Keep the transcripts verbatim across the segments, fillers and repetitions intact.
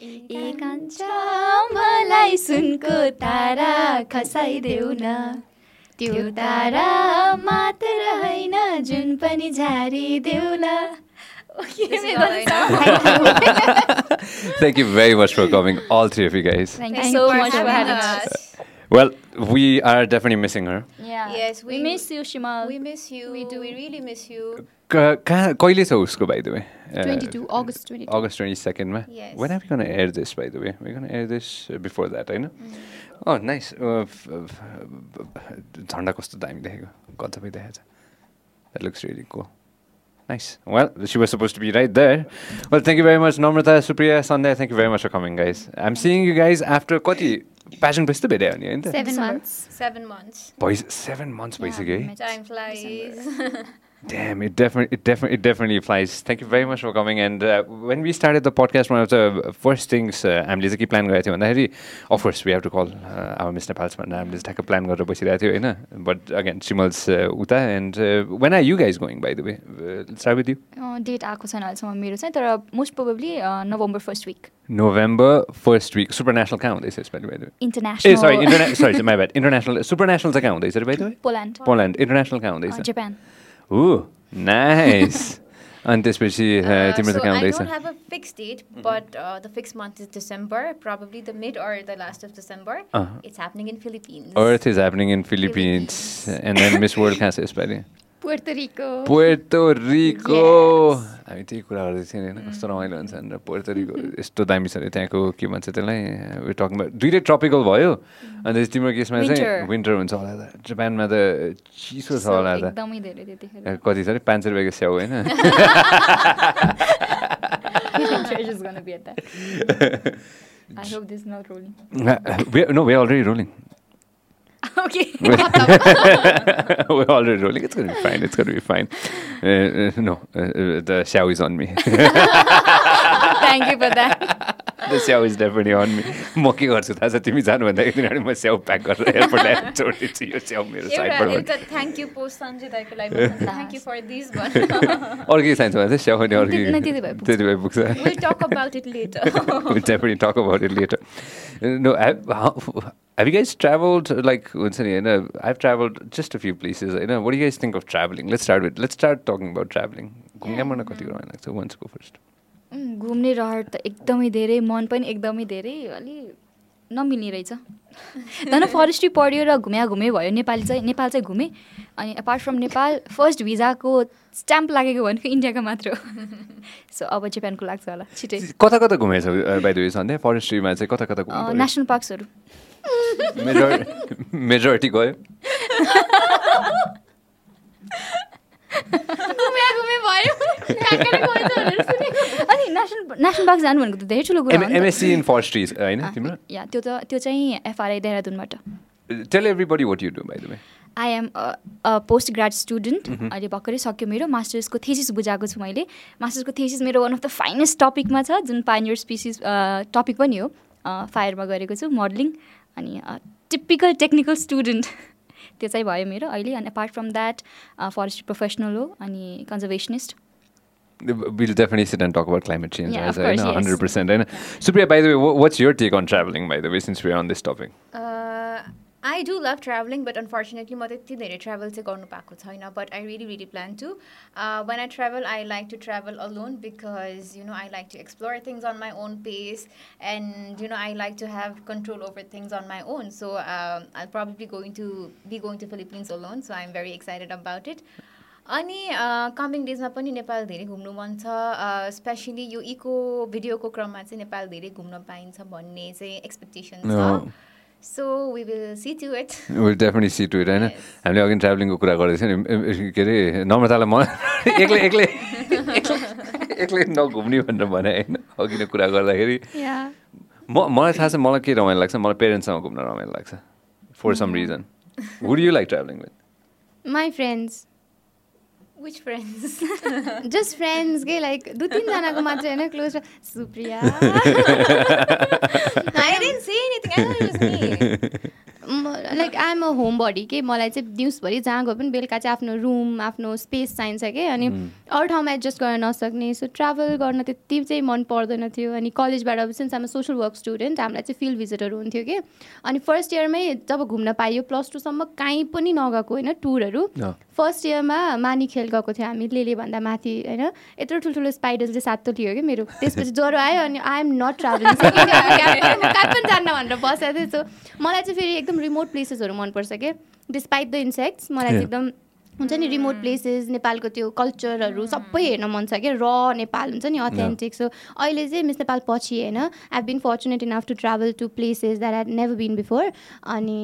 मलाई सुनको तारा खसाइदेऊ न, त्यो तारा मात्र होइन जुन पनि झारिदेऊ न. Thank you very much for coming, all three of you guys. Thank, Thank you so much for having us. us. Well, we are definitely missing her. Yeah. Yes, we, we miss you, Shimal. We miss you. We do. We really miss you. Koile sa usko, by the way. twenty-two, August twenty-second. August twenty-second. Yes. When are we going to air this, by the way? We're going to air this before that, I know. Mm. Oh, nice. That looks really cool. Nice. Well, she was supposed to be right there. Well, thank you very much, Namrata, Supriya, Sandhya. Thank you very much for coming, guys. I'm seeing you guys after Koti. Passion basta bede ani hain ta. seven months. seven months. Boys, seven months basically. Yeah, time flies. Damn, it definitely it definitely it definitely flies. Thank you very much for coming, and uh, when we started the podcast, one of the first things I'm uh, like plan garethyo bhandaheri, of course we have to call uh, our Miss Nepal's man. I'm just like a plan garera basirethyo Hahn, but again Shimal's uta, and uh, when are you guys going, by the way? Uh, let's start with you. Uh, date aako chaina alsama mero chahi, tara most probably uh, November first week. November first week. Supranational count, they said, by the way. International. Eh, sorry, interna- sorry, my bad. International. Supranational count, they said, by the way. Poland. Poland. International count, they said. Uh, Japan. Ooh, nice. And uh, so I don't have a fixed date, but uh, the fixed month is December, probably the mid or the last of December. Uh-huh. It's happening in Philippines. Earth is happening in Philippines. Philippines. And then Miss World has is, by the way. Puerto Rico. Puerto Rico. Yes. हामी त्यही कुराहरू थिएन हैन, कस्तो रमाइलो हुन्छ नि Puerto Rico, यस्तो दामी छ त्यहाँको, के भन्छ त्यसलाई, वी टक अबाउट दुईले ट्रपिकल भयो, अनि तिम्रो केसमा चाहिँ विन्टर हुन्छ होला त, जापानमा त चिसो छ होला त, एकदमै धेरै त्यतिखेर कति छ पाँच सय रुपैयाँको स्याउ हैन. I hope this is not rolling. we are, no we are already rolling. Okay. We're already rolling. It's going to be fine. It's going to be fine. Uh, uh, no, uh, uh, the show is on me. Thank you for that. The show is definitely on me. Moki garchu ta cha timi janu bhanda ek dinari ma show pack garera airport la chhodinchu, yo show मेरो साइडबाट एउटा thank you post Sanjay Daiको लागि thank you for these one. Orgi science ma show ni orgi त्यति भए पुग्छ. We'll talk about it later. We'll definitely talk about it later. No, I, how, have you guys traveled, like, you know, I've traveled just a few places. You know, what do you guys think of traveling? Let's start with, let's start talking about traveling. Yeah. So, once go first. घुम्ने रहर त एकदमै धेरै, मन पनि एकदमै धेरै, अलि नमिल्ने रहेछ. तर फरेस्ट्री पढ्यो र घुम्या घुमे भयो, नेपाली चाहिँ नेपाल चाहिँ घुमे. अनि अपार्ट फ्रम नेपाल फर्स्ट भिजाको स्ट्याम्प लागेको भनेको इन्डियाको मात्र हो. सो अब जापानको लाग्छ होला छिटै. कता कता घुमेछ बाइ द वे सन्ध्या फरेस्ट्रीमा चाहिँ, कता कता घुम्यो? नेसनल पार्क्सहरू मेजोरिटी गयो. घुमे घुमे भयो. अनि नेसनल नेसनल पार्क जानु भनेको त धेरै ठुलो कुरा हो. एमएससी इन फरेस्ट्री हैन तिम्रो? या त्यो त त्यो चाहिँ एफआरआई देहरादुनबाट. Tell everybody what you do by the way. I am a post grad student. अहिले भर्खरै सक्यो मेरो मास्टर्सको थेसिस बुझाएको छु मैले. मास्टर्सको थेसिस मेरो वान अफ द फाइनेस्ट टपिकमा छ, जुन पाइनियर स्पिसिस टपिक पनि हो. फायरमा गरेको छु मोडलिङ, अनि टिपिकल टेक्निकल स्टुडेन्ट त्यो चाहिँ भयो मेरो अहिले. अनि apart from that forestry professional हो अनि conservationist. We'll definitely sit and talk about climate change. Yeah, as of course, I know, yes. one hundred percent. I know. Supriya, by the way, what's your take on traveling, by the way, since we're on this topic? Uh, I do love traveling, but unfortunately, I don't travel to go, but I really, really plan to. Uh, when I travel, I like to travel alone because, you know, I like to explore things on my own pace, and, you know, I like to have control over things on my own. So um, I'll probably going to be going to Philippines alone, so I'm very excited about it. अनि coming डेजमा पनि नेपाल धेरै घुम्नु मन छ, specially यो eco भिडियोको क्रममा चाहिँ नेपाल धेरै घुम्न पाइन्छ भन्ने चाहिँ एक्सपेक्टेसन छ. So we will see to it. Will definitely see to it. हैन, हामीले अघि ट्राभलिङको कुरा गर्दै थियौँ नि, के अरे नम्रतालाई म एक्लै एक्लै एक्लै नघुम्ने भनेर भने होइन अघि नै कुरा गर्दाखेरि. म मलाई थाहा छ मलाई के रमाइलो लाग्छ, मलाई पेरेन्ट्ससँग घुम्न रमाइलो लाग्छ for some reason. Who do you like travelling with? My friends. Which friends? Just friends, gay, like, do teen jana ko matra haina, close Supriya. I didn't say anything. I know it was me. Like, I am a homebody के मलाई चाहिँ दिउँसभरि जहाँ गए पनि बेलुका चाहिँ आफ्नो room आफ्नो स्पेस चाहिन्छ के अनि अरू ठाउँमा एडजस्ट गर्न नसक्ने सो ट्राभल गर्न त्यति चाहिँ मन पर्दैन थियो अनि कलेजबाट अब सिन्स आम सोसल वर्क स्टुडेन्ट हामीलाई चाहिँ फिल्ड भिजिटर हुन्थ्यो कि अनि फर्स्ट इयरमै जब घुम्न पाइयो प्लस टूसम्म कहीँ पनि नगएको होइन टुरहरू फर्स्ट इयरमा मानिखेल गएको थियो हामी लेले भन्दा माथि होइन यत्रो ठुल्ठुलो स्पाइडरले सातो लियो कि मेरो त्यसपछि ज्वरो आयो अनि आई एम नट ट्राभलिङ कहीँ पनि जान्न भनेर बसेको थिएँ सो मलाई चाहिँ फेरि एकदम रिमोट प्लेसेसहरू मनपर्छ क्या डिस्पाइट द इन्सेक्ट्स मलाई चाहिँ एकदम हुन्छ नि रिमोट प्लेसेस नेपालको त्यो कल्चरहरू सबै हेर्न मन छ क्या र नेपाल हुन्छ नि अथेन्टिक सो अहिले चाहिँ मिस नेपाल पछि होइन I've been fortunate enough to travel to places that I've never been before अनि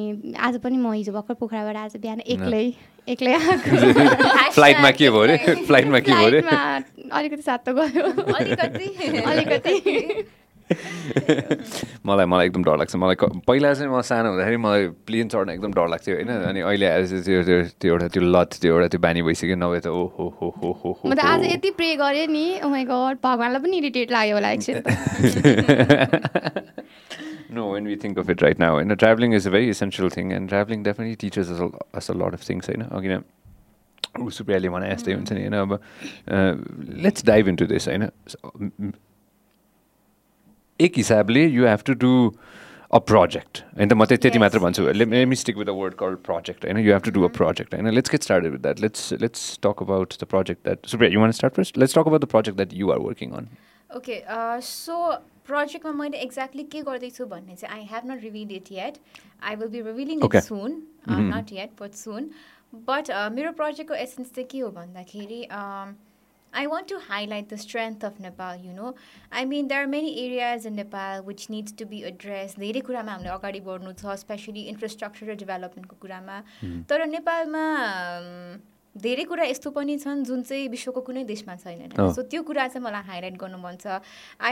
आज पनि म हिजो भर्खर पोखराबाट आज बिहान एक्लै एक्लै फ्लाइटमा के भयो अरे फ्लाइटमा के भयो अरे अलिकति सातो गयो अलिकति अलिकति मलाई मलाई एकदम डर लाग्छ मलाई पहिला चाहिँ म सानो हुँदाखेरि मलाई प्लेन चढ्न एकदम डर लाग्थ्यो होइन अनि अहिले आएर चाहिँ त्यो त्यो एउटा त्यो लत त्यो एउटा त्यो बानी भइसक्यो नभए त ओ हो हो हो हो हो म त आज यति प्रे गरेँ नि ओ माइ गॉड भगवान्लाई पनि इरिटेट लाग्यो होला एकछिन No, when we think of it right now, and traveling is a very essential thing, and traveling definitely teaches us a, us a lot of things, होइन अघि न सुप्रियाले भने यस्तै हुन्छ नि होइन अब लेट्स डाइभ इन्टु दिस होइन एक हिसाबले you have to do a project होइन त म त्यही त्यति मात्र भन्छु let me stick with a word called project होइन you have to do a project होइन let's get started with that let's let's talk about the project that Supriya you want start first let's talk about the project that you are working on okay so प्रोजेक्टमा मैले exactly के गर्दैछु भन्ने चाहिँ I have not revealed it yet I will be revealing it soon not yet but soon but मेरो प्रोजेक्टको essence चाहिँ के हो भन्दाखेरि I want to highlight the strength of Nepal, you know. I mean, there are many areas in Nepal which needs to be addressed. धेरै कुरामा हामीले अगाडि बढ्नु छ, especially infrastructure र डेभलपमेन्टको कुरामा. तर नेपालमा धेरै कुरा यस्तो पनि छन् जुन चाहिँ विश्वको कुनै देशमा छैन. सो त्यो कुरा चाहिँ मलाई हाइलाइट गर्नु मन छ.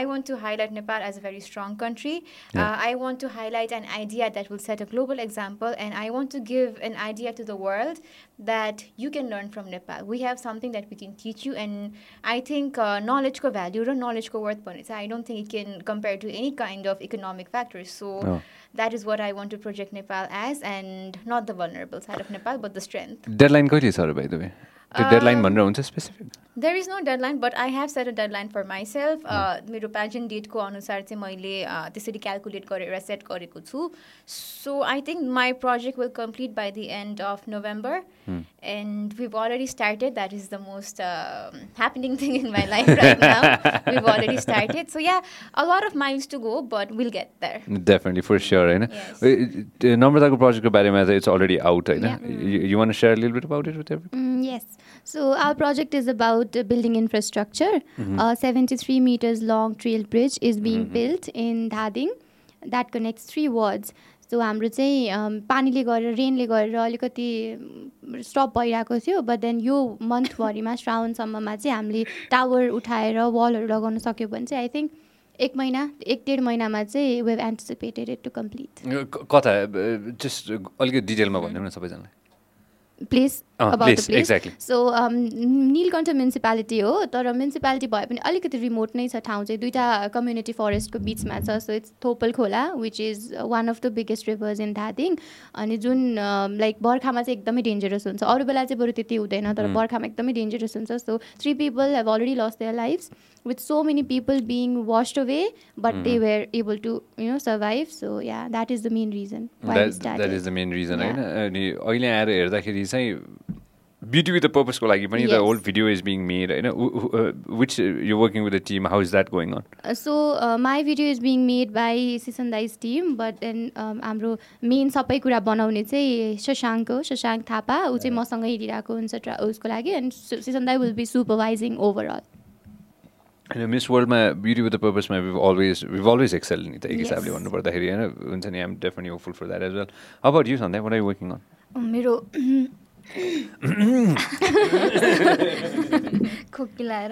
I want to highlight Nepal as a very strong country. Uh, I want to highlight an idea that will set a global example, and I want to give an idea to the world that you can learn from Nepal. We have something that we can teach you, and I think uh, knowledge ko value or knowledge ko worth pani. So I don't think it can compare to any kind of economic factors. So no. that is what I want to project Nepal as, and not the vulnerable side of Nepal, but the strength. Deadline ko is by the way. The um, deadline bhanera huncha specific. There is no deadline, but I have set a deadline for myself. मेरो pageant date को अनुसार चाहिँ मैले त्यसरी calculate गरेर set गरेको छु. So I think my project will complete by the end of November, hmm. and we've already started. That is the most uh, happening thing in my life right now. We've already started. So yeah, a lot of miles to go, but we'll get there. Definitely, for sure, Hahn. Namrata ko project ko barema चाहिँ it's already out, Hahn. You, you want to share a little bit about it with everyone? Mm, yes. So our project is about uh, building infrastructure. Mm-hmm. A seventy-three meters long trail bridge is being mm-hmm. built in Dhadding that connects three wards. So हाम्रो चाहिँ पानीले गरेर रेनले गरेर अलिकति स्टप भइरहेको थियो but then यो मन्थभरिमा श्रावणसम्ममा चाहिँ हामीले टावर उठाएर वालहरू लगाउन सक्यो भने चाहिँ आई थिङ्क एक महिना एक डेढ महिनामा चाहिँ we have anticipated it to complete कता जस्ट अलिकति डिटेलमा भन्नु न सबैजनालाई Place oh, about place, the place. Exactly. So, um, Nilkanta municipality ho, तर municipality भए पनि अलिकति remote नै छ ठाउँ चाहिँ दुईटा community forest को बिचमा छ. So it's Thopal Khola, which is one of the biggest rivers in Dhadding. अनि जुन like बर्खामा चाहिँ एकदमै dangerous हुन्छ. अरू बेला चाहिँ बरु त्यति हुँदैन तर बर्खामा एकदमै dangerous हुन्छ. So three people have already lost their lives, with so many people being washed away, but mm. they were able to, you know, survive. So yeah, that is the main reason why that, we started. That is the main reason. अनि अहिले आएर हेर्दाखेरि Beauty with a purpose. Yes. The whole video is being made. You know, which you're working with a team. How is that going on? Uh, so uh, my video is being made by Sisandai's team, but then our um, main sabai kura banaune chai Shashank Shashank Thapa. Use masangai dirako huncha usko lagi, and Sisandai will be supervising overall. You know, Miss World, my beauty with a purpose, my we've always we've always excelled in it. Yes. I'm definitely hopeful for that as well. How about you, Sandhya? What are you working on? Mero. खोकी लाएर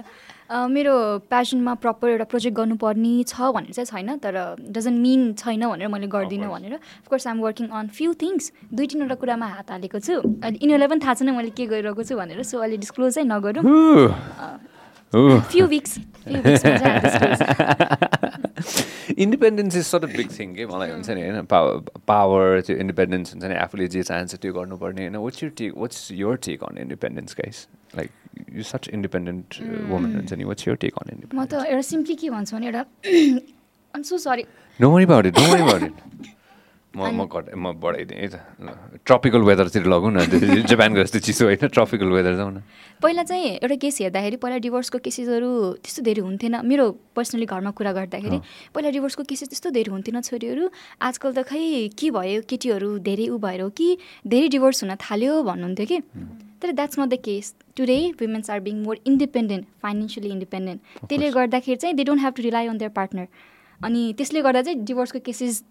मेरो प्यासनमा proper एउटा project गर्नुपर्ने छ भनेर चाहिँ छैन तर डजन्ट मिन छैन भनेर मैले गर्दिनँ भनेर of course I'm working on few things दुई तिनवटा कुरामा हात हालेको छु अनि यिनीहरूलाई पनि थाहा छैन मैले के गरिरहेको छु भनेर सो अहिले डिस्क्लोज चाहिँ नगरौँ few weeks independence is sort of big thing. Power, power to independence and answer. What's your take? What's your take on independence, guys? Like you're such independent uh, woman. What's your take on independence? Simply I'm so sorry. Don't worry about it. Don't worry about it. Tropical weather is Japan goes to Chiso, tropical weather zone. Poilazay, or a case here, the Harry divorce cases are to the Runtina, Miro personally Garma Kuragar Dahiri, Pola divorce cases to the Runtina Soru, ask all the Kai, Kiboy, Kitioru, Deri Ubairoki, Deri divorce on a Halio, one on the that's not the case. Today, women are being more independent, financially independent. They don't have to rely on their partner. Ani Tisle Gorda, divorce cases.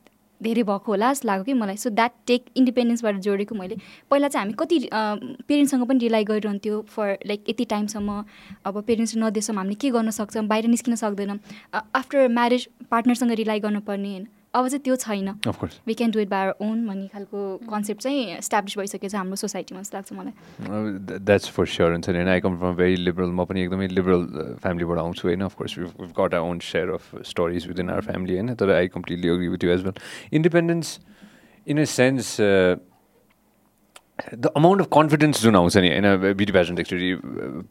धेरै भएको होला जस्तो लाग्यो कि मलाई so that take independence बाट जोडेको मैले पहिला चाहिँ हामी कति पेरेन्ट्ससँग पनि रिलाइ गरिरहन्थ्यो फर लाइक यति टाइम सम्म अब पेरेन्ट्स नदेसम हामीले के गर्न सक्छौं बाहिर निस्किन सक्दैनम आफ्टर म्यारेज पार्टनरसँग रिलाइ गर्नुपर्ने हैन अब चाहिँ त्यो छैन of course we can do it by our own भन्ने खालको कन्सेप्ट चाहिँ एस्टाब्लिश भइसकेछ हाम्रो सोसाइटीमा जस्तो लाग्छ मलाई that's for sure and and I come from very liberal म पनि एकदमै लिबरल फ्यामिलीबाट आउँछु हैन of course we we got our own share of stories within our family हैन तर I completely agree with you as well independence in a sense the amount of confidence जुन आउँछ नि हैन ब्युटी पेजेन्ट एक्चुअली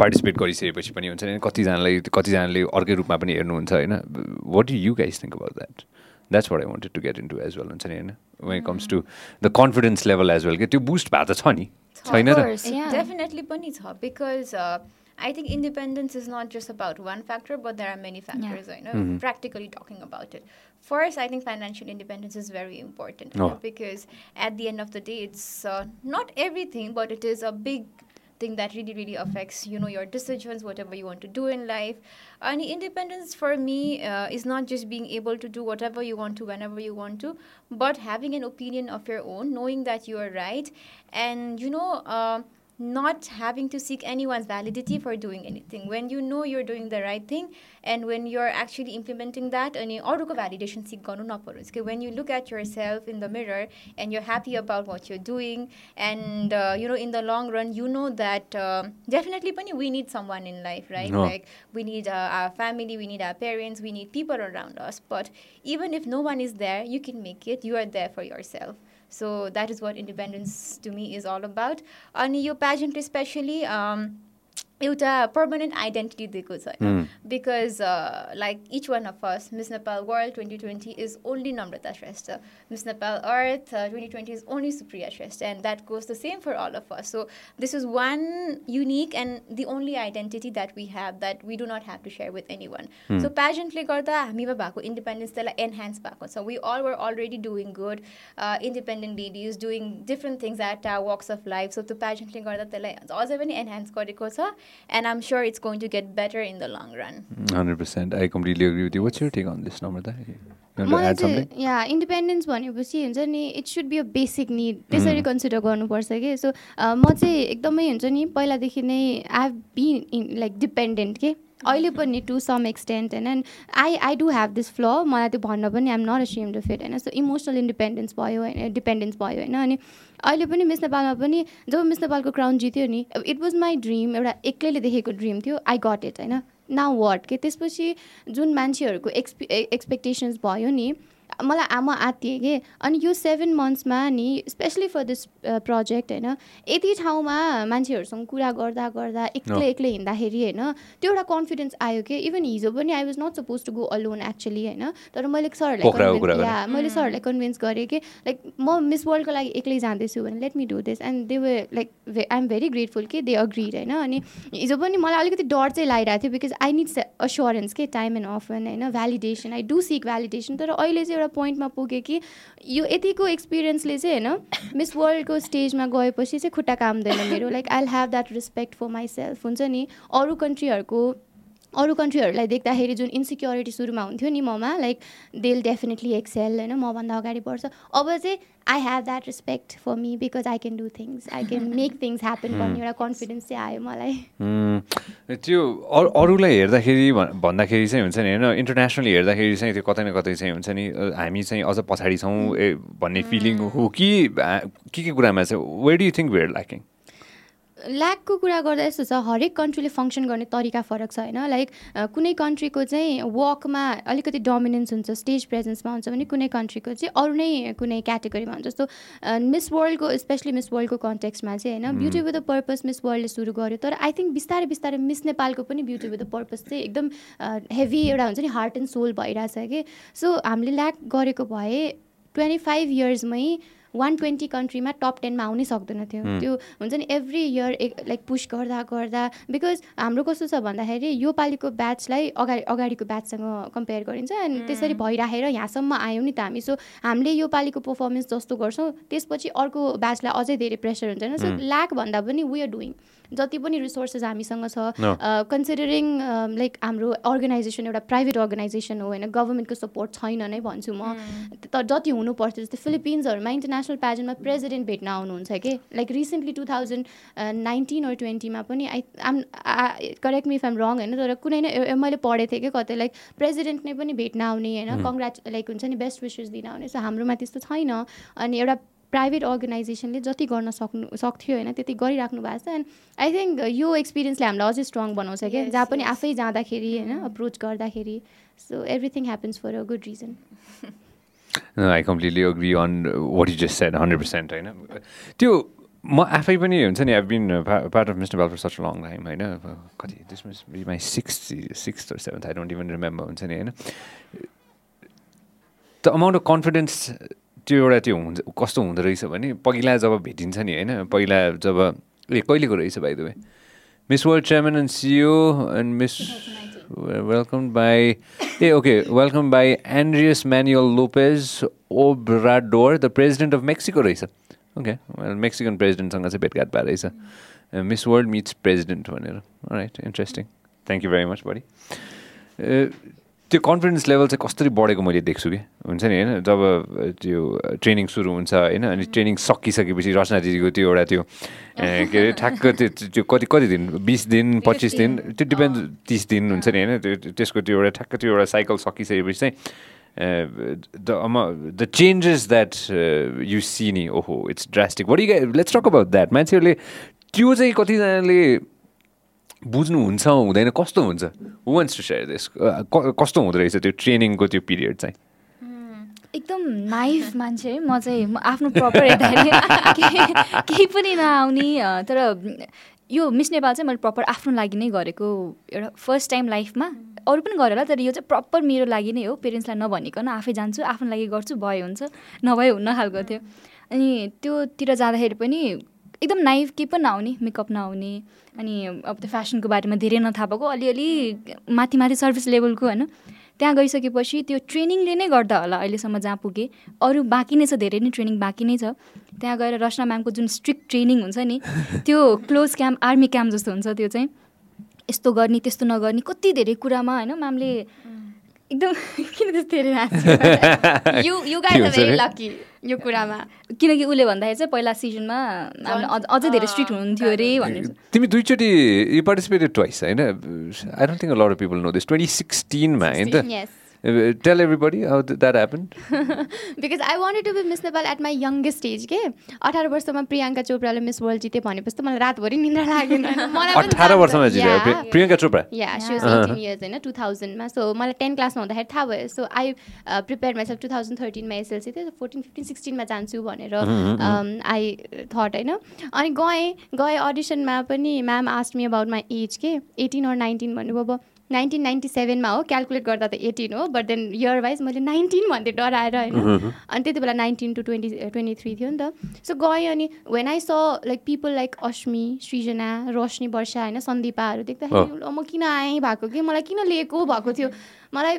पार्टिसिपेट गरिसकेपछि पनि हुन्छ नि कतिजनालाई कतिजनाले अर्कै रूपमा पनि हेर्नुहुन्छ हैन what do you guys think about that? That's what I wanted to get into as well, when it comes to the confidence level as well. Get you boost bata chha ni. Of course, yeah. Definitely pani chha because uh, I think independence is not just about one factor, but there are many factors. Yeah. You know, mm-hmm. Practically talking about it. First, I think financial independence is very important oh. because at the end of the day, it's uh, not everything, but it is a big thing that really, really affects, you know, your decisions, whatever you want to do in life. And independence for me uh, is not just being able to do whatever you want to, whenever you want to, but having an opinion of your own, knowing that you are right, and, you know, uh, not having to seek anyone's validity for doing anything. When you know you're doing the right thing, and when you're actually implementing that, and aruko validation seek garnu naparoस् के when you look at yourself in the mirror and you're happy about what you're doing, and uh, you know, in the long run, you know that uh, definitely pani we need someone in life, right? No. Like we need uh, our family, we need our parents, we need people around us. But even if no one is there, you can make it. You are there for yourself. So that is what independence to me is all about. And your pageant especially, um, एउटा permanent identity दिएको छ हैन because uh, like each one of us, Miss Nepal World twenty twenty is only Namrata Shrestha, Miss Nepal Earth uh, twenty twenty is only Supriya Shrestha, and that goes the same for all of us. So this is one unique and the only identity that we have that we do not have to share with anyone. Mm. So pageant le garda हामीमा भएको independence त्यसलाई enhance भएको छ. We all were already doing good, uh, independent ladies doing different things at our walks of life. So the pageant le garda त्यसलाई अझै पनि enhance गरेको छ. And I'm sure it's going to get better in the long run. one hundred percent. I completely agree with you. What's your take on this, Namrata? You want to add something? Yeah, independence, it should be a basic need. This I consider it. So, I've been in, like dependent. Okay? To some extent, and, and I, I do have this flaw. I'm not ashamed of it. And so emotional independence boy, and dependence boy, and Miss Nepal, Miss Nepal's crown, it was my dream. dream I got it. Now what? त्यसपछि जुन मान्छेहरुको expectations भयो नि मलाई आमा आतिए के अनि यो seven months मा नि especially for this uh, project हैन यति ठाउँमा मान्छेहरुसँग कुरा गर्दा गर्दा एक्लै एक्लै हिँड्दाखेरि हैन त्यो एउटा कन्फिडेन्स आयो के इभन हिजो पनि I was not supposed to go alone actually हैन तर मैले सरलाई या मैले सरलाई कन्भिन्स गरे के लाइक म मिस वर्ल्ड को लागि एक्लै जाँदै छु भने let me do this and they were like I am very grateful के दे अग्रीड हैन अनि हिजो पनि मलाई अलिकति डर चाहिँ लागिरहेको थियो बिकज आई निड एश्योरेन्स के टाइम एन्ड अफन हैन validation I do seek validation तर अहिले चाहिँ पोइन्टमा पुगे कि यो यतिको एक्सपिरियन्सले चाहिँ हैन मिस वर्ल्डको स्टेजमा गएपछि चाहिँ खुट्टा कामदैन मेरो like I will have that respect for myself हुन्छ नि अरू कन्ट्रीहरूको अरू कन्ट्रीहरूलाई देख्दाखेरि जुन इन्सिक्योरिटी सुरुमा हुन्थ्यो नि ममा like they will definitely excel हैन मभन्दा अगाडि बढ्छ अब चाहिँ I have that respect for me because I can do things I can make things happen भन्ने एउटा कन्फिडेन्स चाहिँ आयो मलाई त्यो अरूलाई हेर्दाखेरि भन्दाखेरि चाहिँ हुन्छ नि होइन इन्टरनेसनली हेर्दाखेरि चाहिँ त्यो कतै न कतै चाहिँ हुन्छ नि हामी चाहिँ अझ पछाडि छौँ भन्ने फिलिङ हो कि के के कुरामा चाहिँ where do you think where lacking lack को कुरा गर्दा यस्तो छ हरेक कन्ट्रीले फंक्शन गर्ने तरिका फरक छ हैन लाइक कुनै कन्ट्रीको चाहिँ वकमा अलिकति डोमिनेन्स हुन्छ स्टेज प्रेजेन्समा हुन्छ भने कुनै कन्ट्रीको चाहिँ अरु नै कुनै क्याटेगोरीमा हुन्छ जस्तो मिस वर्ल्डको स्पेशली मिस वर्ल्डको कन्टेक्स्टमा चाहिँ हैन beauty with a purpose Miss वर्ल्डले सुरु गर्यो तर आई थिंक बिस्तारै बिस्तारै मिस नेपालको पनि ब्युटी विथ अ पर्पस चाहिँ एकदम हेभी एउटा हुन्छ नि हार्ट एन्ड सोल भइराछ के सो हामीले ल्याक गरेको भए twenty-five इयर्समै one hundred twenty कन्ट्रीमा टप टेनमा आउनै सक्दैन थियो त्यो हुन्छ नि एभ्री इयर लाइक पुस गर्दा गर्दा बिकज हाम्रो कस्तो छ भन्दाखेरि योपालिको ब्याचलाई अगाडि अगाडिको ब्याचसँग कम्पेयर गरिन्छ एन्ड त्यसरी भइराखेर यहाँसम्म आयौँ नि त हामी सो हामीले योपालिको पर्फर्मेन्स जस्तो गर्छौँ त्यसपछि अर्को ब्याचलाई अझै धेरै प्रेसर हुन्छ होइन सो ल्याक भन्दा पनि वी आर डुइङ जति पनि रिसोर्सेस हामीसँग छ कन्सिडरिङ लाइक हाम्रो अर्गनाइजेसन एउटा प्राइभेट अर्गनाइजेसन हो होइन गभर्मेन्टको सपोर्ट छैन नै भन्छु म तर जति हुनुपर्थ्यो जस्तै फिलिपिन्सहरूमा इन्टरनेसनल नेसनल प्याजेन्टमा प्रेजिडेन्ट भेट्न आउनुहुन्छ कि like recently two thousand nineteen or ट्वेन्टीमा पनि आई आम करेक्ट मी इफ आम रङ होइन तर कुनै नै मैले पढेको थिएँ कि कतै लाइक प्रेजिडेन्ट नै पनि भेट्न आउने होइन कङ्ग्रेच लाइक हुन्छ नि बेस्ट विसेस दिन आउने सो हाम्रोमा त्यस्तो छैन अनि एउटा प्राइभेट अर्गनाइजेसनले जति गर्न सक्नु सक्थ्यो होइन त्यति गरिराख्नु भएको छ एन्ड आई थिङ्क यो एक्सपिरियन्सले हामीलाई अझै स्ट्रङ बनाउँछ क्या जहाँ पनि आफै जाँदाखेरि होइन अप्रोच गर्दाखेरि so everything happens for a good reason No, I completely agree on what you just said, one hundred percent. I know. Tio, I've been a part of Miss Nepal for such a long time. I know. This must be my sixth, sixth or seventh. I don't even remember. The amount of confidence त्यो एउटा त्यो हुन्छ कस्तो हुँदो रहेछ भने पहिला जब भेटिन्छ नि होइन पहिला जब ए कहिलेको रहेछ भाइ तपाईँ Miss World chairman and CEO and Miss Welcomed by, hey, okay, welcomed by Andreas Manuel Lopez Obrador, the president of Mexico. Okay, well, Mexican president sanga se bet gat pa rahe sa. Miss World meets president. All right, interesting. Thank you very much, buddy. Uh, त्यो confidence level चाहिँ कसरी बढेको मैले देख्छु कि हुन्छ नि होइन जब त्यो ट्रेनिङ सुरु हुन्छ होइन अनि ट्रेनिङ सकिसकेपछि रचना दिदीको त्यो एउटा त्यो के अरे ठ्याक्क त्यो त्यो कति कति दिन बिस दिन पच्चिस दिन त्यो डिपेन्ड तिस दिन हुन्छ नि होइन त्यसको त्यो एउटा ठ्याक्क त्यो एउटा साइकल सकिसकेपछि चाहिँ the the changes that you see नि ओहो it's drastic what you guys let's talk about that मान्छेहरूले त्यो चाहिँ कतिजनाले बुझ्नुहुन्छ हुँदैन कस्तो हुन्छ who wants to share this कस्तो हुँदो रहेछ त्यो ट्रेनिङको त्यो पिरियड चाहिँ एकदम नाइफ मान्छे है म चाहिँ आफ्नो प्रपर केही पनि नआउने तर यो मिस नेपाल चाहिँ मैले प्रपर आफ्नो लागि नै गरेको एउटा फर्स्ट टाइम लाइफमा अरू पनि गरेँ होला तर यो चाहिँ प्रपर मेरो लागि नै हो पेरेन्ट्सलाई नभनिकन आफै जान्छु आफ्नो लागि गर्छु भयो हुन्छ नभए हुन्न खालको थियो अनि त्योतिर जाँदाखेरि पनि एकदम नाइफ केही पनि नआउने मेकअप नआउने अनि अब त्यो फेसनको बारेमा धेरै नथाहा भएको अलिअलि माथि माथि सर्भिस लेभलको होइन त्यहाँ गइसकेपछि त्यो ट्रेनिङले नै गर्दा होला अहिलेसम्म जहाँ पुगेँ अरू बाँकी नै छ धेरै नै ट्रेनिङ बाँकी नै छ त्यहाँ गएर रचना म्यामको जुन स्ट्रिक्ट ट्रेनिङ हुन्छ नि त्यो क्लोज क्याम्प आर्मी क्याम्प जस्तो हुन्छ त्यो चाहिँ यस्तो गर्ने त्यस्तो नगर्ने कति धेरै कुरामा होइन म्यामले एकदम किन त्यस्तो धेरै you you guys are very lucky यो कुरामा किनकि उसले भन्दाखेरि चाहिँ पहिला सिजनमा अझै धेरै स्ट्रिक्ट हुनुहुन्थ्यो अरे भनेर तिमी दुईचोटि यु पार्टिसिपेटेड ट्वाइस हैन I don't think a lot of people know this twenty sixteen मा हैन त tell everybody how that happen because I wanted to be Miss Nepal at my youngest age के अठार वर्षमा प्रियङ्का चोपडाले मिस वर्ल्ड जिते भनेपछि त मलाई रातभरि निन्द्रा लागेन अठार वर्षमा जिते प्रियङ्का चोपडा या शी वाज eighteen इयर्स हैन two thousand सो मलाई टेन क्लासमा हुँदाखेरि थाहा भयो so I prepare myself two thousand थर्टिनमा एसएलसी थियो फोर्टिन फिफ्टिन सिक्सटिनमा जान्छु भनेर आई थट होइन अनि गएँ गएँ अडिसनमा पनि ma'am asked me about my age के एटिन अर नाइन्टिन भन्नुभयो नाइन्टिन नाइन्टी सेभेनमा हो क्यालकुलेट गर्दा त एटिन हो बट देन इयर वाइज मैले नाइन्टिन भन्दै डराएर होइन अनि त्यति बेला nineteen to twenty twenty three थियो नि त सो गएँ अनि वेन आई स लाइक पिपल लाइक अश्मी सृजना रोशनी वर्षा होइन सन्दिपाहरू देख्दाखेरि म किन आएँ भएको कि मलाई किन लिएको भएको थियो मलाई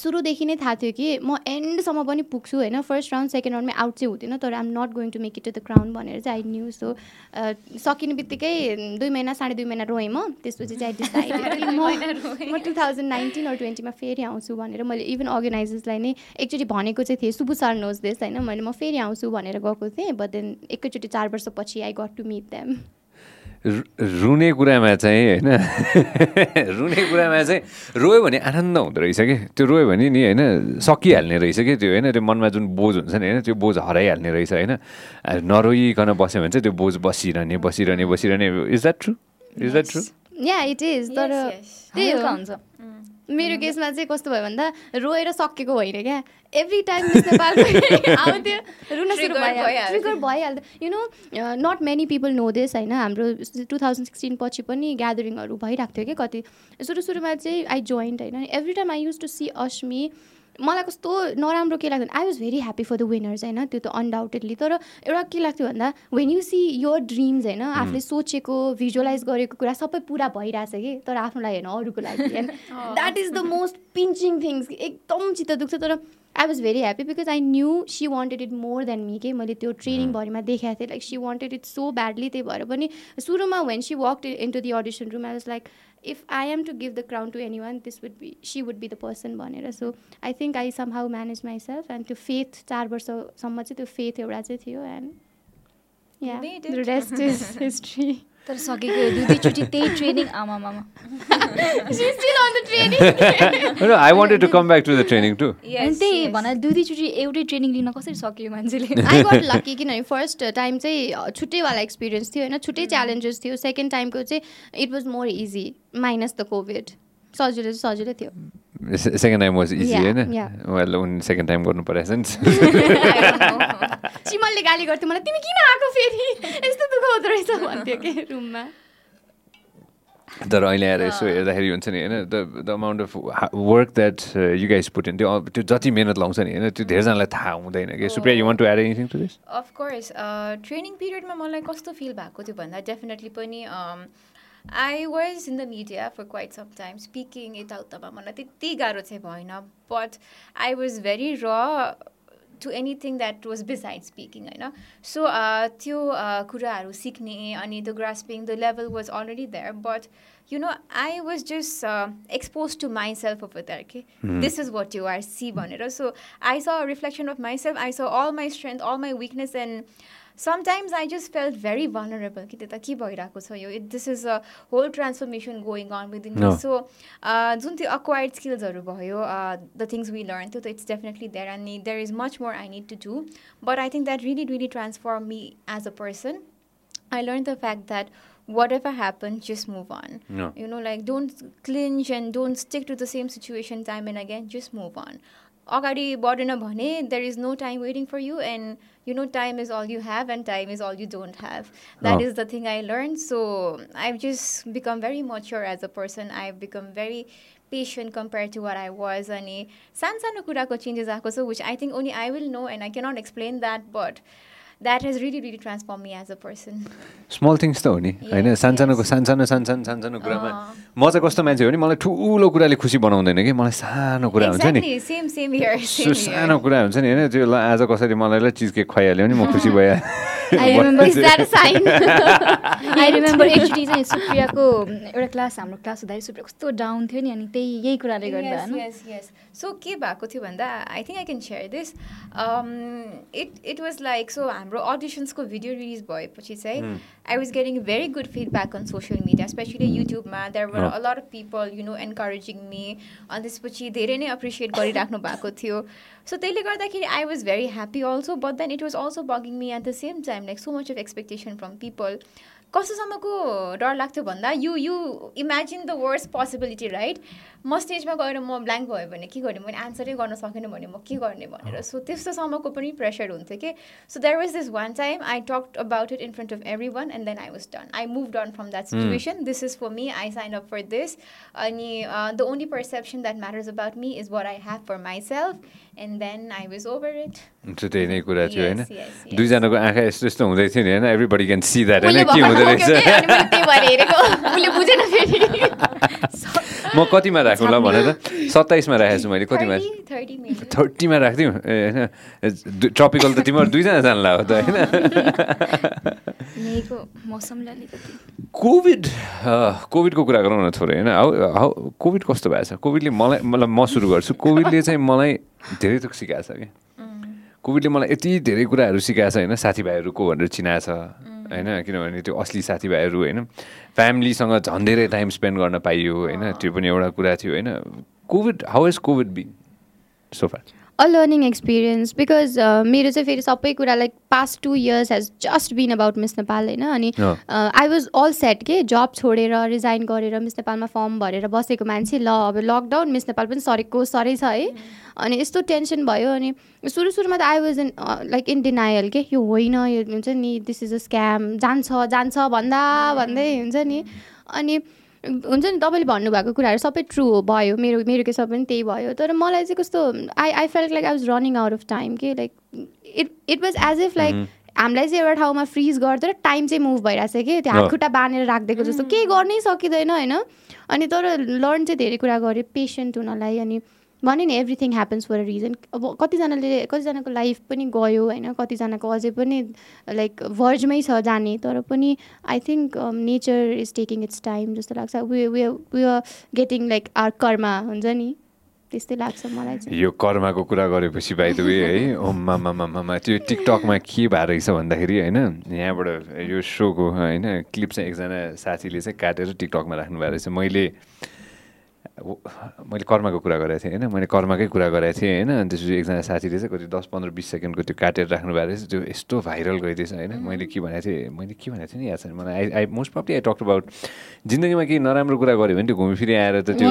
सुरुदेखि नै थाहा थियो कि म एन्डसम्म पनि पुग्छु होइन फर्स्ट राउन्ड सेकेन्ड राउन्डमै आउट चाहिँ हुँदैन तर I'm not going to make it to the crown भनेर चाहिँ आई न्यू सो सकिने बित्तिकै दुई महिना साढे दुई महिना रोएँ म त्यसपछि चाहिँ म टु थाउजन्ड नाइन्टिन अर ट्वेन्टीमा फेरि आउँछु भनेर मैले इभन अर्गनाइजर्सलाई नै एकचोटि भनेको चाहिँ थिएँ सुबुसार नोज देश होइन मैले म फेरि आउँछु भनेर गएको थिएँ बट देन एकैचोटि चार वर्षपछि आई गट टु मिट देम रुने कुरामा चाहिँ हैन रुने कुरामा चाहिँ रोयो भने आनन्द हुँदो रहेछ के त्यो रोयो भने नि हैन सकिहाल्ने रहेछ के त्यो हैन त्यो मनमा जुन बोझ हुन्छ नि हैन त्यो बोझ हराइहाल्ने रहेछ हैन नरोइकन बस्यो भने चाहिँ त्यो बोझ बसिरहने बसिरहने बसिरहने is that true is that true yeah it is तर त्यही हुन्छ मेरो केसमा चाहिँ कस्तो भयो भन्दा रोएर सकेको होइन क्या एभ्री टाइम मिस नेपालको आउँथ्यो रुन सुरु भयो ट्रिगर भइहाल्थ्यो you know not many people know this होइन हाम्रो टु थाउजन्ड सिक्सटिन पछि पनि ग्यादरिङहरू भइरहेको थियो क्या कति सुरु सुरुमा चाहिँ आई जोइन्ट होइन every time I use to see Ashmi मलाई कस्तो नराम्रो के लाग्दैन I was very happy for the winners होइन त्यो त अनडाउटेडली तर एउटा के लाग्थ्यो भन्दा when you see your dreams होइन आफूले सोचेको भिजुअलाइज गरेको कुरा सबै पुरा भइरहेछ कि तर आफ्नोलाई होइन अरूको लागि होइन that is the most pinching things एकदम चित्त दुख्छ तर I was very happy because I knew she wanted it more than me के मैले त्यो ट्रेनिङभरिमा देखाएको थिएँ like she wanted it so badly त्यही भएर पनि सुरुमा when she walked into the audition room I was like if I am to give the crown to anyone, this would be, she would be the person भनेर. So I think I somehow managed myself and to faith, चार वर्षसम्म चाहिँ त्यो faith एउटा चाहिँ थियो and yeah, the rest is history. तर सकेको दुईचोटि त्यही ट्रेनिङ आमा मामा she's still on the training. No, I wanted to come back to the training too. Yes. त्यही भन्दा दुईचोटि एउटै ट्रेनिङ लिन कसरी सक्यो मान्छेले. I got lucky किनभने फर्स्ट टाइम चाहिँ छुट्टैवाला एक्सपिरियन्स थियो हैन छुट्टै च्यालेन्जेस थियो सेकेन्ड टाइमको चाहिँ it was more easy minus the COVID सजिलो सजिलो थियो. Second time was easy, yeah, right? Yeah. Well, only second time got no presents. I don't know. Shimal le gali garthi, mala, timi kina aako feri? Yesto dukha hundo rahecha bhanthyo ke room ma. तर अहिले आएर यसो हेर्दाखेरि हुन्छ नि होइन the the amount of work that you guys put in त्यो त्यो जति मेहनत लाउँछ नि होइन त्यो धेरैजनालाई थाहा हुँदैन कि Supriya you want to add anything to this of course training पिरियडमा मलाई कस्तो फिल भएको थियो भन्दा डेफिनेटली पनि I was in the media for quite some time, speaking यताउतामा मलाई त्यति गाह्रो चाहिँ भएन but I was very raw to anything that was besides speaking, होइन so त्यो कुराहरू सिक्ने अनि त्यो grasping the level was already there but you know I was just uh, exposed to myself over there, okay? Mm-hmm. This is what you are, see भनेर so I saw a reflection of myself, I saw all my strength, all my weakness and sometimes I just felt very vulnerable कि त्यता के भइरहेको छ यो this is a whole transformation going on within me so जुन त्यो acquired स्किल्सहरू भयो the things we learn त्यो त it's definitely there and there is much more I need to do but I think that really really transform me as a person I learn the fact that whatever happens, just move on. No. You know, like, don't clinch and don't stick to the same situation time and again. Just move on. Agadi badena bhane, there is no time waiting for you. And, you know, time is all you have and time is all you don't have. That no. is the thing I learned. So I've just become very mature as a person. I've become very patient compared to what I was. And sansano kurako changes akoso, which I think only I will know and I cannot explain that, but... That has really, really transformed me as a person. Small things though, ni. I know. Sanjano ko, sanjano, sanjano, sanjano kura ma. Maza kosta manche ho ni. Malai thulo kura le khushi banaunde ne ke. Malai sano kura huncha ni. Exactly, same, same here. Same here. Sano kura huncha ni. Ani la as a kasari malai la cheese ke khwaiyalyo ni. Ma khushi bhaya. I remember. Is that a sign? I remember actually चाहिँ सुप्रियाको एउटा class हाम्रो class हुँदाखेरि सुप्रिया कस्तो down थियो नि अनि त्यही यही कुराले गर्दा हैन यस यस सो के भएको थियो भन्दा I think I can share this it it was like so हाम्रो अडिसन्सको भिडियो रिलिज भएपछि चाहिँ I was getting very good feedback on social media specially युट्युबमा there were a lot of people you know encouraging me अनि त्यसपछि धेरै नै appreciate गरिराख्नु भएको थियो सो त्यसले गर्दाखेरि I was very happy also but then it was also bugging me at the same time like so much of expectation from people कस्तोसम्मको डर लाग्थ्यो भन्दा you you imagine the worst possibility right म स्टेजमा गएर म ब्ल्याङ्क भयो भने के गर्ने मैले आन्सरै गर्न सकेन भने म के गर्ने भनेर सो त्यस्तोसम्मको पनि प्रेसर हुन्थ्यो कि so there was this one time I talked about it in front of everyone and then I was done I move on from that situation this is for me I sign up for this अनि the only perception that matters about me is where I have for myself and then I was over it त्यही नै कुरा थियो होइन दुईजनाको आँखा यस्तो यस्तो हुँदै थियो नि होइन एभ्रीबडी क्यान सी द्याट होइन के हुँदो रहेछ म कतिमा राखौँ ल भनेर सत्ताइसमा राखेको छु मैले कतिमा थर्टीमा राखिदिउँ होइन ट्रपिकल त तिमीहरू दुईजना जानला हो त होइन कोभिड कोभिडको कुरा गरौँ न थोरै होइन हाउ हाउ कोभिड कस्तो भएछ कोभिडले मलाई मलाई म सुरु गर्छु कोभिडले चाहिँ मलाई धेरै थोक सिकाएको छ क्या कोभिडले मलाई यति धेरै कुराहरू सिकाएको छ होइन साथीभाइहरूको भनेर चिनाएको छ हैन किनभने त्यो असली साथीभाइहरू हैन फ्यामिलीसँग झन् धेरै टाइम स्पेन्ड गर्न पाइयो हैन त्यो पनि एउटा कुरा थियो हैन COVID how has COVID been so far a learning experience because मेरो चाहिँ फेरि सबै कुरा like past two years has just been about miss Nepal हैन अनि आई वाज अल सेट के जब छोडेर रिजाइन गरेर मिस नेपालमा फर्म भरेर बसेको मान्छे ल अब लकडाउन मिस नेपाल पनि सरेको सरै छ है अनि यस्तो टेन्सन भयो अनि सुरु सुरुमा त I was in like in denial के यो होइन यो हुन्छ नि दिस इज अ स्क्याम जान्छ जान्छ भन्दा भन्दै हुन्छ नि अनि हुन्छ नि तपाईँले भन्नुभएको कुराहरू सबै ट्रु भयो मेरो मेरो केसमा पनि त्यही भयो तर मलाई चाहिँ कस्तो I I felt like I was running out of time के like it it was as if like हामीलाई चाहिँ एउटा ठाउँमा फ्रिज गर्दा र टाइम चाहिँ मुभ भइरहेछ कि त्यो हातखुट्टा बाँधेर राखिदिएको जस्तो केही गर्नै सकिँदैन होइन अनि तर लर्न चाहिँ धेरै कुरा गरेँ पेसेन्ट हुनलाई अनि भने नि everything happens for a reason अब कतिजनाले कतिजनाको लाइफ पनि गयो होइन कतिजनाको अझै पनि लाइक वर्जमै छ जाने तर पनि I think nature is taking it's time जस्तो लाग्छ we we we are getting like our karma हुन्छ नि त्यस्तै लाग्छ मलाई चाहिँ यो कर्माको कुरा गरेपछि बाइ द वे है ओम्मामामामा त्यो टिकटकमा के भए रहेछ भन्दाखेरि होइन यहाँबाट यो सोको होइन क्लिप चाहिँ एकजना साथीले चाहिँ काटेर टिकटकमा राख्नु भएको रहेछ मैले मैले कर्माको कुरा गरेको थिएँ होइन मैले कर्माकै कुरा गरेको थिएँ होइन अनि त्यसपछि एकजना साथीले चाहिँ कति दस पन्ध्र बिस सेकेन्डको त्यो काटेर राख्नु भएको रहेछ त्यो यस्तो भाइरल गइदिएछ होइन मैले के भनेको थिएँ मैले के भनेको थिएँ नि याद छैन मलाई I I most probably I talked about जिन्दगीमा केही नराम्रो कुरा गऱ्यो भने त्यो घुमिफिरि आएर त त्यो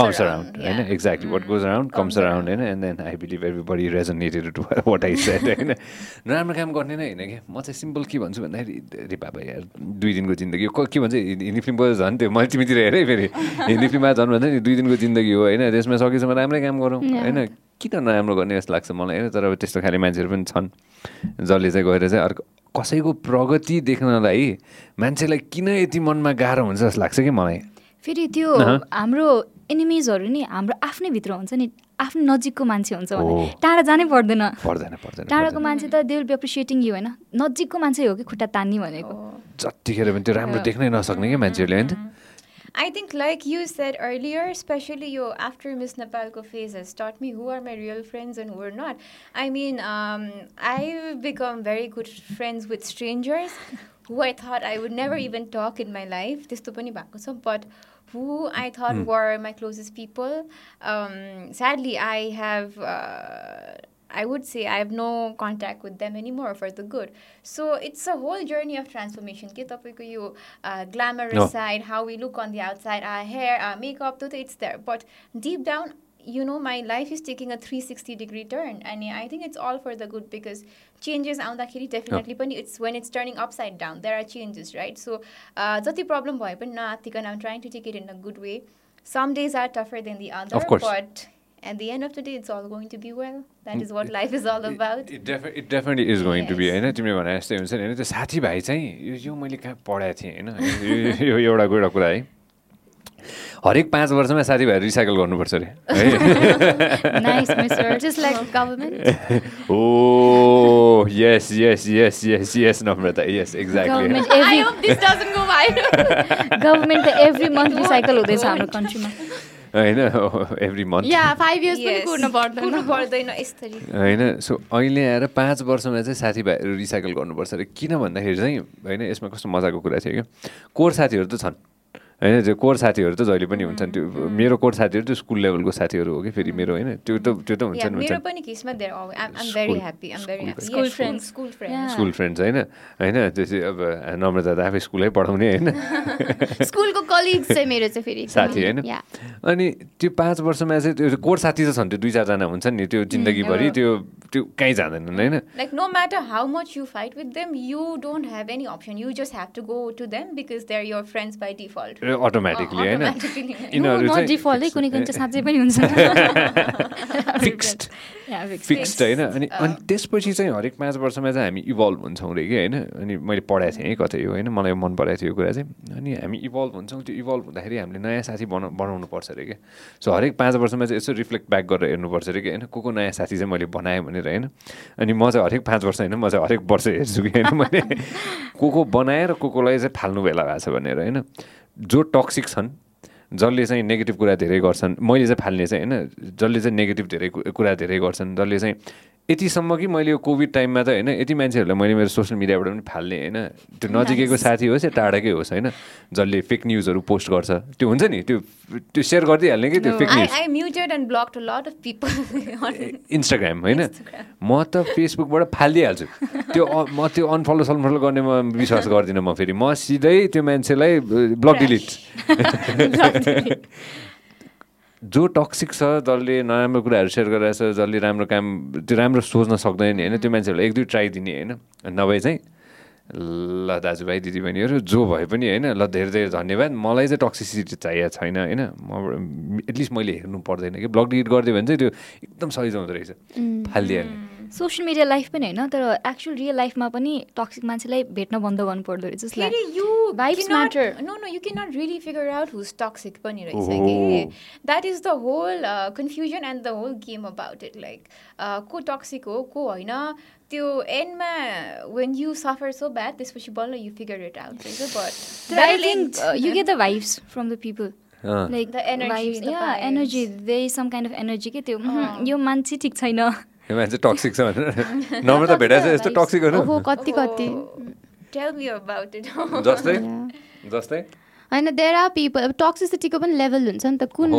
कम्स अराउन्ड होइन exactly what goes around comes around होइन and then I believe everybody resonated to what I said होइन नराम्रो काम गर्ने नै होइन क्या म चाहिँ सिम्पल के भन्छु भन्दाखेरि बाबा यार दुई दिनको जिन्दगी के भन्छ हिन्दी फिल्मको झन् त्यो मैले तिमीतिर हेरेँ फेरि हिन्दी फिल्ममा झन् भन्छ नि दुई दिनको जिन्दगी हो होइन त्यसमा सकेसम्म राम्रै काम गरौँ होइन किन नराम्रो गर्ने जस्तो लाग्छ मलाई होइन तर अब त्यस्तो खाले मान्छेहरू पनि छन् जसले चाहिँ गएर चाहिँ अर्को कसैको प्रगति देख्नलाई मान्छेलाई किन यति मनमा गाह्रो हुन्छ जस्तो लाग्छ कि मलाई फेरि त्यो हाम्रो एनिमिजहरू नि हाम्रो आफ्नै भित्र हुन्छ नि आफ्नो नजिकको मान्छे हुन्छ भने टाढा जानै पर्दैन पर्दैन पर्दैन टाढाको मान्छे त they will be appreciating you होइन नजिकको मान्छे हो कि खुट्टा तान्ने भनेको जतिखेर पनि त्यो राम्रो देख्नै नसक्ने कि मान्छेहरूले होइन I think like you said earlier, especially yo, after Miss Nepal's phase has taught me who are my real friends and who are not. I mean, um, I've become very good friends with strangers who I thought I would never even talk in my life. Testo pani bhako cha, but who I thought mm. were my closest people. Um, sadly, I have... Uh, I would say I have no contact with them anymore for the good. So it's a whole journey of transformation. Ke tapaiko yo glamorous no. side, how we look on the outside, our hair, our makeup, todo it's there. But deep down, you know, my life is taking a three sixty degree turn. And I think it's all for the good because changes aundakheri definitely pani no. it's when it's turning upside down. There are changes, right? So jati problem bhaye pani naatika I'm trying to take it in a good way. Some days are tougher than the other. Of course. But at the end of the day, it's all going to be well. That is what life is all about. It, it, defi- it definitely is going yes. to be. I know, you know, I say, I say, I say, साथी भाई चाहिँ यो मैले कहाँ पढाएको थिएँ हैन यो एउटा एउटा कुरा है हरेक पाँच वर्षमा साथीभाइहरू रिसाइकल गर्नुपर्छ अरे nice mister just like government oh yes yes yes yes yes Namrata yes exactly I hope this doesn't go viral government त एभ्री मन्थ रिसाइकल हुँदैछ हाम्रो कन्ट्रीमा होइन एभ्री मन्थ होइन सो अहिले आएर पाँच वर्षमा चाहिँ साथीभाइहरू रिसाइकल गर्नुपर्छ अरे किन भन्दाखेरि चाहिँ होइन यसमा कस्तो मजाको कुरा थियो क्या कोर साथीहरू त छन् होइन त्यो कोर साथीहरू त जहिले पनि हुन्छन् त्यो मेरो कोर साथीहरू त्यो स्कुल लेभलको साथीहरू हो कि फेरि मेरो होइन त्यो त त्यो त हुन्छन् स्कुल फ्रेन्ड्स होइन होइन त्यसै अब नम्रता त आफै स्कुलै पढाउने होइन स्कुलको कलिग्स चाहिँ मेरो चाहिँ फेरि साथी होइन अनि त्यो पाँच वर्षमा चाहिँ त्यो कोर साथी त छन् त्यो दुई चारजना हुन्छन् नि त्यो जिन्दगीभरि त्यो त्यो कहीँ जाँदैनन् होइन like no matter how much you fight with them you don't have any option you just have to go to them because they are your friends by default automatically होइन यिनीहरू डिफल्टै कुनै कुनै चाहिँ साँच्चै पनि हुन्छ फिक्स्ड फिक्स्ड होइन अनि अनि त्यसपछि चाहिँ हरेक पाँच वर्षमा चाहिँ हामी इभल्भ हुन्छौँ रे कि होइन अनि मैले पढाएको थिएँ है कतै यो होइन मलाई मन पराएको थियो यो कुरा चाहिँ अनि हामी इभल्भ हुन्छौँ त्यो इभल्भ हुँदाखेरि हामीले नयाँ साथी बना बनाउनु पर्छ अरे क्या सो हरेक पाँच वर्षमा चाहिँ यसो रिफ्लेक्ट ब्याक गरेर हेर्नुपर्छ अरे कि होइन को को नयाँ साथी चाहिँ मैले बनाएँ भनेर होइन अनि म चाहिँ हरेक पाँच वर्ष होइन म चाहिँ हरेक वर्ष हेर्छु कि होइन मैले को को बनाएर को कोलाई चाहिँ फाल्नु भेला भएको छ भनेर होइन जो टक्सिक छन् जसले चाहिँ नेगेटिभ कुरा धेरै गर्छन् मैले चाहिँ फाल्ने चाहिँ होइन जसले चाहिँ नेगेटिभ धेरै कुरा धेरै गर्छन् जसले चाहिँ यतिसम्म कि मैले यो कोभिड टाइममा त हैन यति मान्छेहरुलाई मैले मेरो सोशल मिडियाबाट पनि फाल्ने हैन त्यो नजिकैको साथी होस् या टाढाकै होस् हैन जसले फेक न्यूजहरु पोस्ट गर्छ त्यो हुन्छ नि त्यो त्यो शेयर गर्दिहाल्ने के त्यो fake news I muted and blocked a lot of people on Instagram हैन म त फेसबुकबाट फाल्दिहाल्छु त्यो म त्यो अनफलो सनफलो गर्ने म विश्वास गर्दिन म फेरि म सिधै त्यो मान्छेलाई ब्लक डिलिट जो टक्सिक छ जसले नराम्रो कुराहरू सेयर गरिरहेछ जसले राम्रो काम त्यो राम्रो सोच्न सक्दैन हैन त्यो मान्छेहरूलाई एक दुई ट्राई दिने हैन नभए चाहिँ ल दाजुभाइ दिदीबहिनीहरू जो भए पनि हैन ल धेरै धेरै धन्यवाद मलाई चाहिँ टक्सिसिटी चाहिएको छैन हैन म एटलिस्ट मैले हेर्नु पर्दैन कि ब्लक डिलिट गरिदियो भने चाहिँ त्यो एकदम सजिलो हुँदो रहेछ फालिदिहाल्ने सोसियल मिडिया लाइफ पनि हैन तर एक्चुअल रियल लाइफमा पनि टक्सिक मान्छेलाई भेट्न बन्द गर्नु पर्दो रहेछ जसले Vibes matter. No, no, you cannot really figure out who's toxic. Oh. That is the whole uh, confusion and the whole game about it. Like, uh, ko toxic ho, ko hoina. Tyo end ma, when you suffer so bad, this pushibalna, you figure it out. But I think uh, you get the vibes from the people. Uh. Like the energy. Vibes, the yeah, vibes. energy. There is some kind of energy. Ke tyo, mm-hmm, yo manchi thik chaina. Yo manchi toxic cha. Namrata beta cha, yesto toxic ho na. Oh, kati kati. Tell me about it. Just like, just like. I know there are people. Toxicity ko pan level huncha ni ta kun.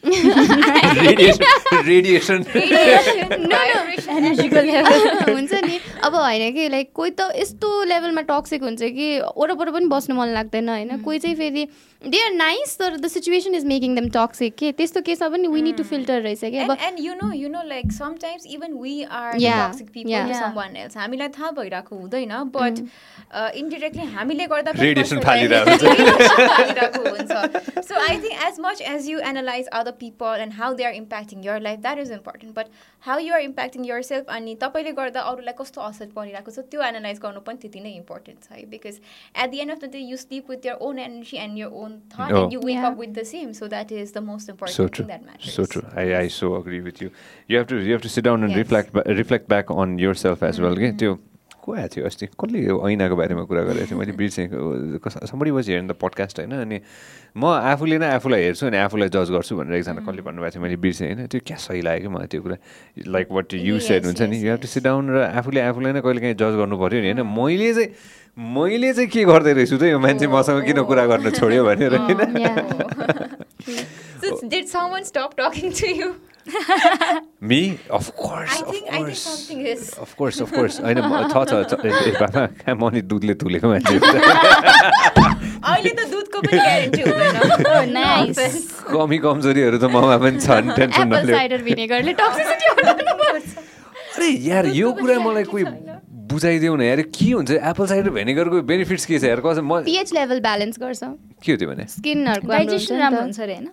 Radiation, radiation. Radiation. No, no. Energy ko level huncha ni. Aba haina ke like koi ta yesto level ma toxic huncha ki orapara pani basnu man lagdaina haina. Koi chai feri they are nice so the situation is making them toxic ke testo kesma pani we need to filter rahecha ke. And, and you know, you know like sometimes even we are yeah. toxic people yeah. to yeah. someone else. Hamilai thaha bhayirako hudaina but mm. uh, indirectly hamile garda pani radiation phalirako huncha. So I think as much as you analyze other people and how they are impacting your life, that is important, but how you are impacting yourself ani tapaile garda arulai kasto asar parirako cha tyo analyze garnu pani त्यति नै important छ है because at the end of the day you sleep with your own energy and your own thought oh. and you wake yeah. up with the same, so that is the most important so thing that matters. So true. I, I so agree with you. You have to you have to sit down and yes. reflect ba- reflect back on yourself as mm-hmm. well. Okay, too. What was it? Only Aina ko bare ma kura gareko thiyo. Maile bridge somebody was here in the podcast haina ani ma afule na afulai herchu ani afulai judge garchu bhanera ekजना कसले भन्नुभएको थियो मैले बिर्से हैन त्यो के सही लाग्यो मलाई त्यो कुरा लाइक व्हाट यु सेड हुन्छ नि you have to sit down र आफुले आफुलाई नै कहिले कहीँ जज गर्नु पर्यो नि हैन मैले चाहिँ मैले चाहिँ के गर्दै रहेछु त यो मान्छे मसँग किन कुरा गर्न छोड्यो भनेर हैन Did someone stop talking to you? Me? Of course, I think, of course. I think something is. Of course, of course. I know. Tha tha. Papa, I'm only दूध ले तूले को मान्छे. अहिले त दुधको पनि ग्यारेन्टी हुँदैन. Oh, nice. कमी कमजोरीहरु त ममा पनि छन् टेन्सन नलिनु. Apple cider vinegarले टक्सिसिटी हटाउनु पर्छ. अरे यार यो कुरा मलाई कोही बुझाइदेऊ न यार के हुन्छ एप्पल साइडर भेनेगरको बेनिफिट्स के छ यार कसम म pH लेभल ब्यालेन्स गर्छ. के हो त्यो भने? स्किनहरुको डाइजेस्टन राम्रो हुन्छ रे हैन.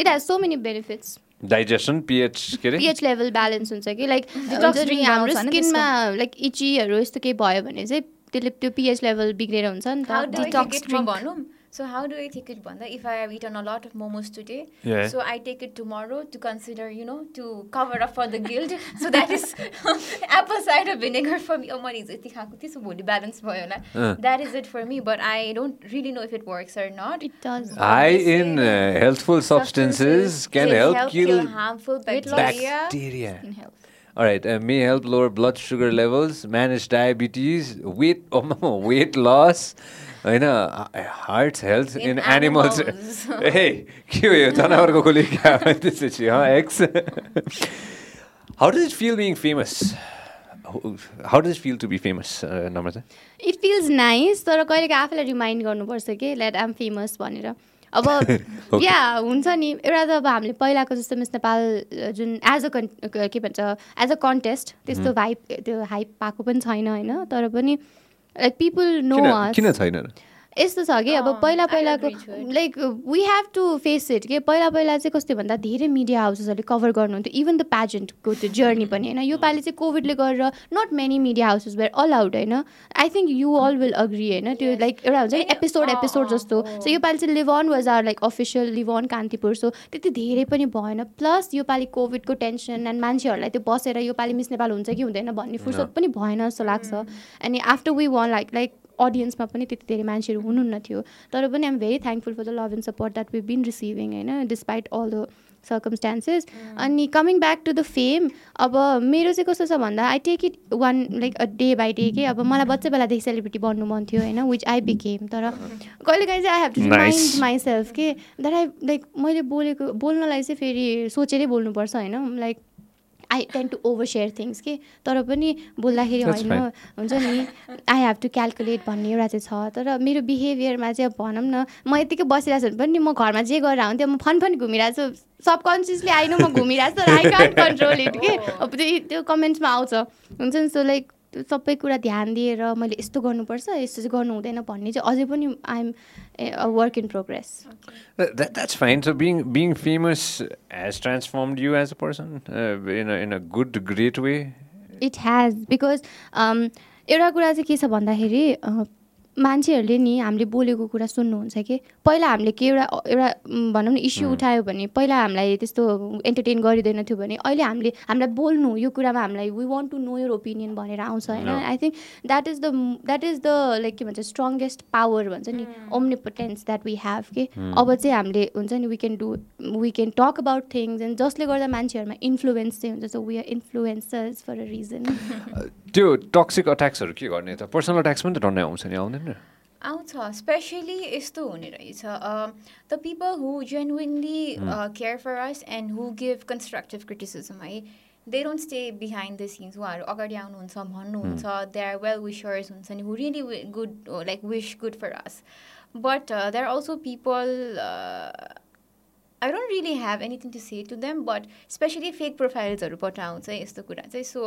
It has so many benefits. Digestion, pH, के रे? pH level balance हुन्छ कि like जसरी हाम्रो स्किनमा like itchyहरु यस्तो के भयो भने चाहिँ त्यसले त्यो pH level बिग्रेर हुन्छ नि त. Detox drink भनौं. So how do I take it भन्दा if I have eaten a lot of momos today yeah. so I take it tomorrow to consider, you know, to cover up for the guilt. So that is apple cider vinegar for me. Oh my is यति खाएको थिएँ so body balance भयो होला. That is it for me, but I don't really know if it works or not. It does. I in uh, healthful substances, substances can help, help kill harmful bacteria. bacteria. Skin health. All right, uh, may help lower blood sugar levels, manage diabetes, weight oh, weight loss. हैन heart health in animals ए के हो जनावरको खोले क्या त्यसै छ एक्स how does it feel being famous how does it feel to be famous Namrata it feels nice तर कहिले आफैलाई रिमाइन्ड गर्नुपर्छ कि ल्याट आइ एम फेमस भनेर अब या हुन्छ नि एउटा त अब हामीले पहिलाको जस्तो मिस नेपाल जुन एज अ के भन्छ एज अ कन्टेस्ट त्यस्तो हाइप त्यो हाइप पाएको पनि छैन हैन तर पनि like people know kina, us किन छैन र यस्तो छ कि अब पहिला पहिलाको like we have to face it के पहिला पहिला चाहिँ कस्तो भन्दा धेरै मिडिया हाउसेसहरूले कभर गर्नुहुन्थ्यो इभन द प्याजेन्टको त्यो जर्नी पनि होइन योपालि चाहिँ कोभिडले गरेर not many media houses were allowed होइन I think you all will agree होइन त्यो लाइक एउटा हुन्छ नि एपिसोड एपिसोड जस्तो सो योपालि चाहिँ live on was our like official live on Kantipur so त्यति धेरै पनि भएन प्लस योपालि कोभिडको टेन्सन एन्ड मान्छेहरूलाई त्यो बसेर योपालि मिस नेपाल हुन्छ कि हुँदैन भन्ने फुर्सद पनि भएन जस्तो लाग्छ अनि after we won like like audience ma pani teti धेरै मान्छेहरु हुनुहुन्न थियो तर पनि I'm very thankful for the love and support that we've been receiving Hahn despite all the circumstances and mm. coming back to the fame aba mero chai kasto cha bhanda I take it one like a day by day ke aba mala bachcha bela dekhi celebrity bannu man thyo Hahn which I became tara kaile kahi I have to remind nice. myself ke that I like मैले बोलेको बोल्न लाई चाहिँ फेरि सोचेरै बोल्नु पर्छ हैन like I tend to overshare things के तर पनि बोल्दाखेरि होइन हुन्छ नि I have to calculate भन्ने एउटा चाहिँ छ तर मेरो बिहेभियरमा चाहिँ भनौँ न म यतिकै बसिरहेको छु पनि म घरमा जे गरेर आउँथेँ म फन फन घुमिरहेको छु सबकन्सियसली आइ नो म घुमिरहेको छु तर आई कान्ट कन्ट्रोल इट के अब त्यो कमेन्ट्समा आउँछ हुन्छ नि सो लाइक सबै कुरा ध्यान दिएर मैले यस्तो गर्नुपर्छ यस्तो चाहिँ गर्नु हुँदैन भन्ने चाहिँ अझै पनि I am a work in progress. That, that's fine. So being being famous has transformed you as a person uh, in a in a good great way. It has because एउटा कुरा चाहिँ के छ भन्दाखेरि मान्छेहरूले नि हामीले बोलेको कुरा सुन्नुहुन्छ कि पहिला हामीले के एउटा एउटा भनौँ न इस्यु उठायो भने पहिला हामीलाई त्यस्तो एन्टरटेन गरिँदैनथ्यो भने अहिले हामीले हामीलाई बोल्नु यो कुरामा हामीलाई we want to know your opinion भनेर आउँछ होइन I think that is the that is the like के भन्छ स्ट्रङ्गेस्ट पावर भन्छ नि ओम्निपोटेन्स द्याट वी ह्याभ के अब चाहिँ हामीले हुन्छ नि we can do we can talk about things and जसले गर्दा मान्छेहरूमा इन्फ्लुएन्स चाहिँ हुन्छ so we are influencers for a reason त्यो टक्सिक अट्याक्सहरू के गर्ने त पर्सनल अट्याक्स पनि त डन्डै आउँछ नि आउँदैन आउँछ स्पेसली यस्तो हुने रहेछ the people who genuinely care for us and who give constructive criticism है they don't stay behind the scenes उहाँहरू अगाडि आउनुहुन्छ भन्नुहुन्छ दे आर वेल विसर्स हुन्छ नि who really good like wish good for us but they are also people I don't really have anything to say to them, but especially fake profiles are put out. So,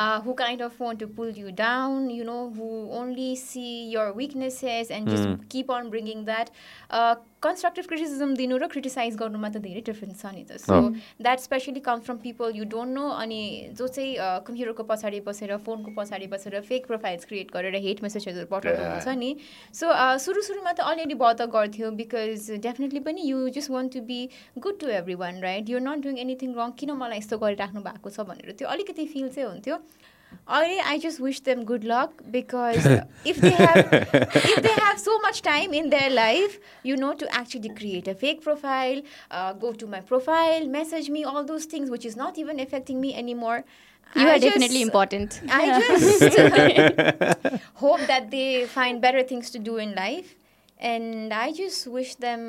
uh, who kind of want to pull you down, you know, who only see your weaknesses and just mm. keep on bringing that. Uh, constructive criticism, they know to criticize government, there is difference. So, that especially comes from people you don't know. And those say, computer ko pasari basera, phone ko pasari basera, fake profiles create garer, hate messages are put out. So, suru suru ma ta already bahut gardhyo because definitely pani you just want to be good to everyone, right? You're not doing anything wrong. किन मलाई यस्तो गरिराख्नु भएको छ भनेर त्यो अलिकति fill चाहिँ हुन्थ्यो. Already, I just wish them good luck because if they have if they have so much time in their life, you know, to actually create a fake profile, uh, go to my profile, message me, all those things, which is not even affecting me anymore. You I are just, definitely important. I just hope that they find better things to do in life. And I just wish them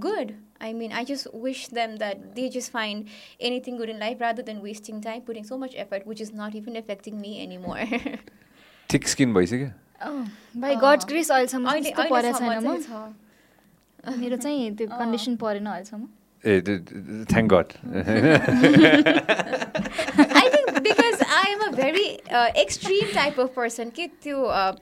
good. I mean, I just wish them that they just find anything good in life rather than wasting time, putting so much effort, which is not even affecting me anymore. Thick skin, boys, okay? Oh, by uh, God's grace, all some. I did. I did. I did. I did. I did. I did. I did. I did. I think because I am a very uh, extreme type of person. Ki tyo, uh,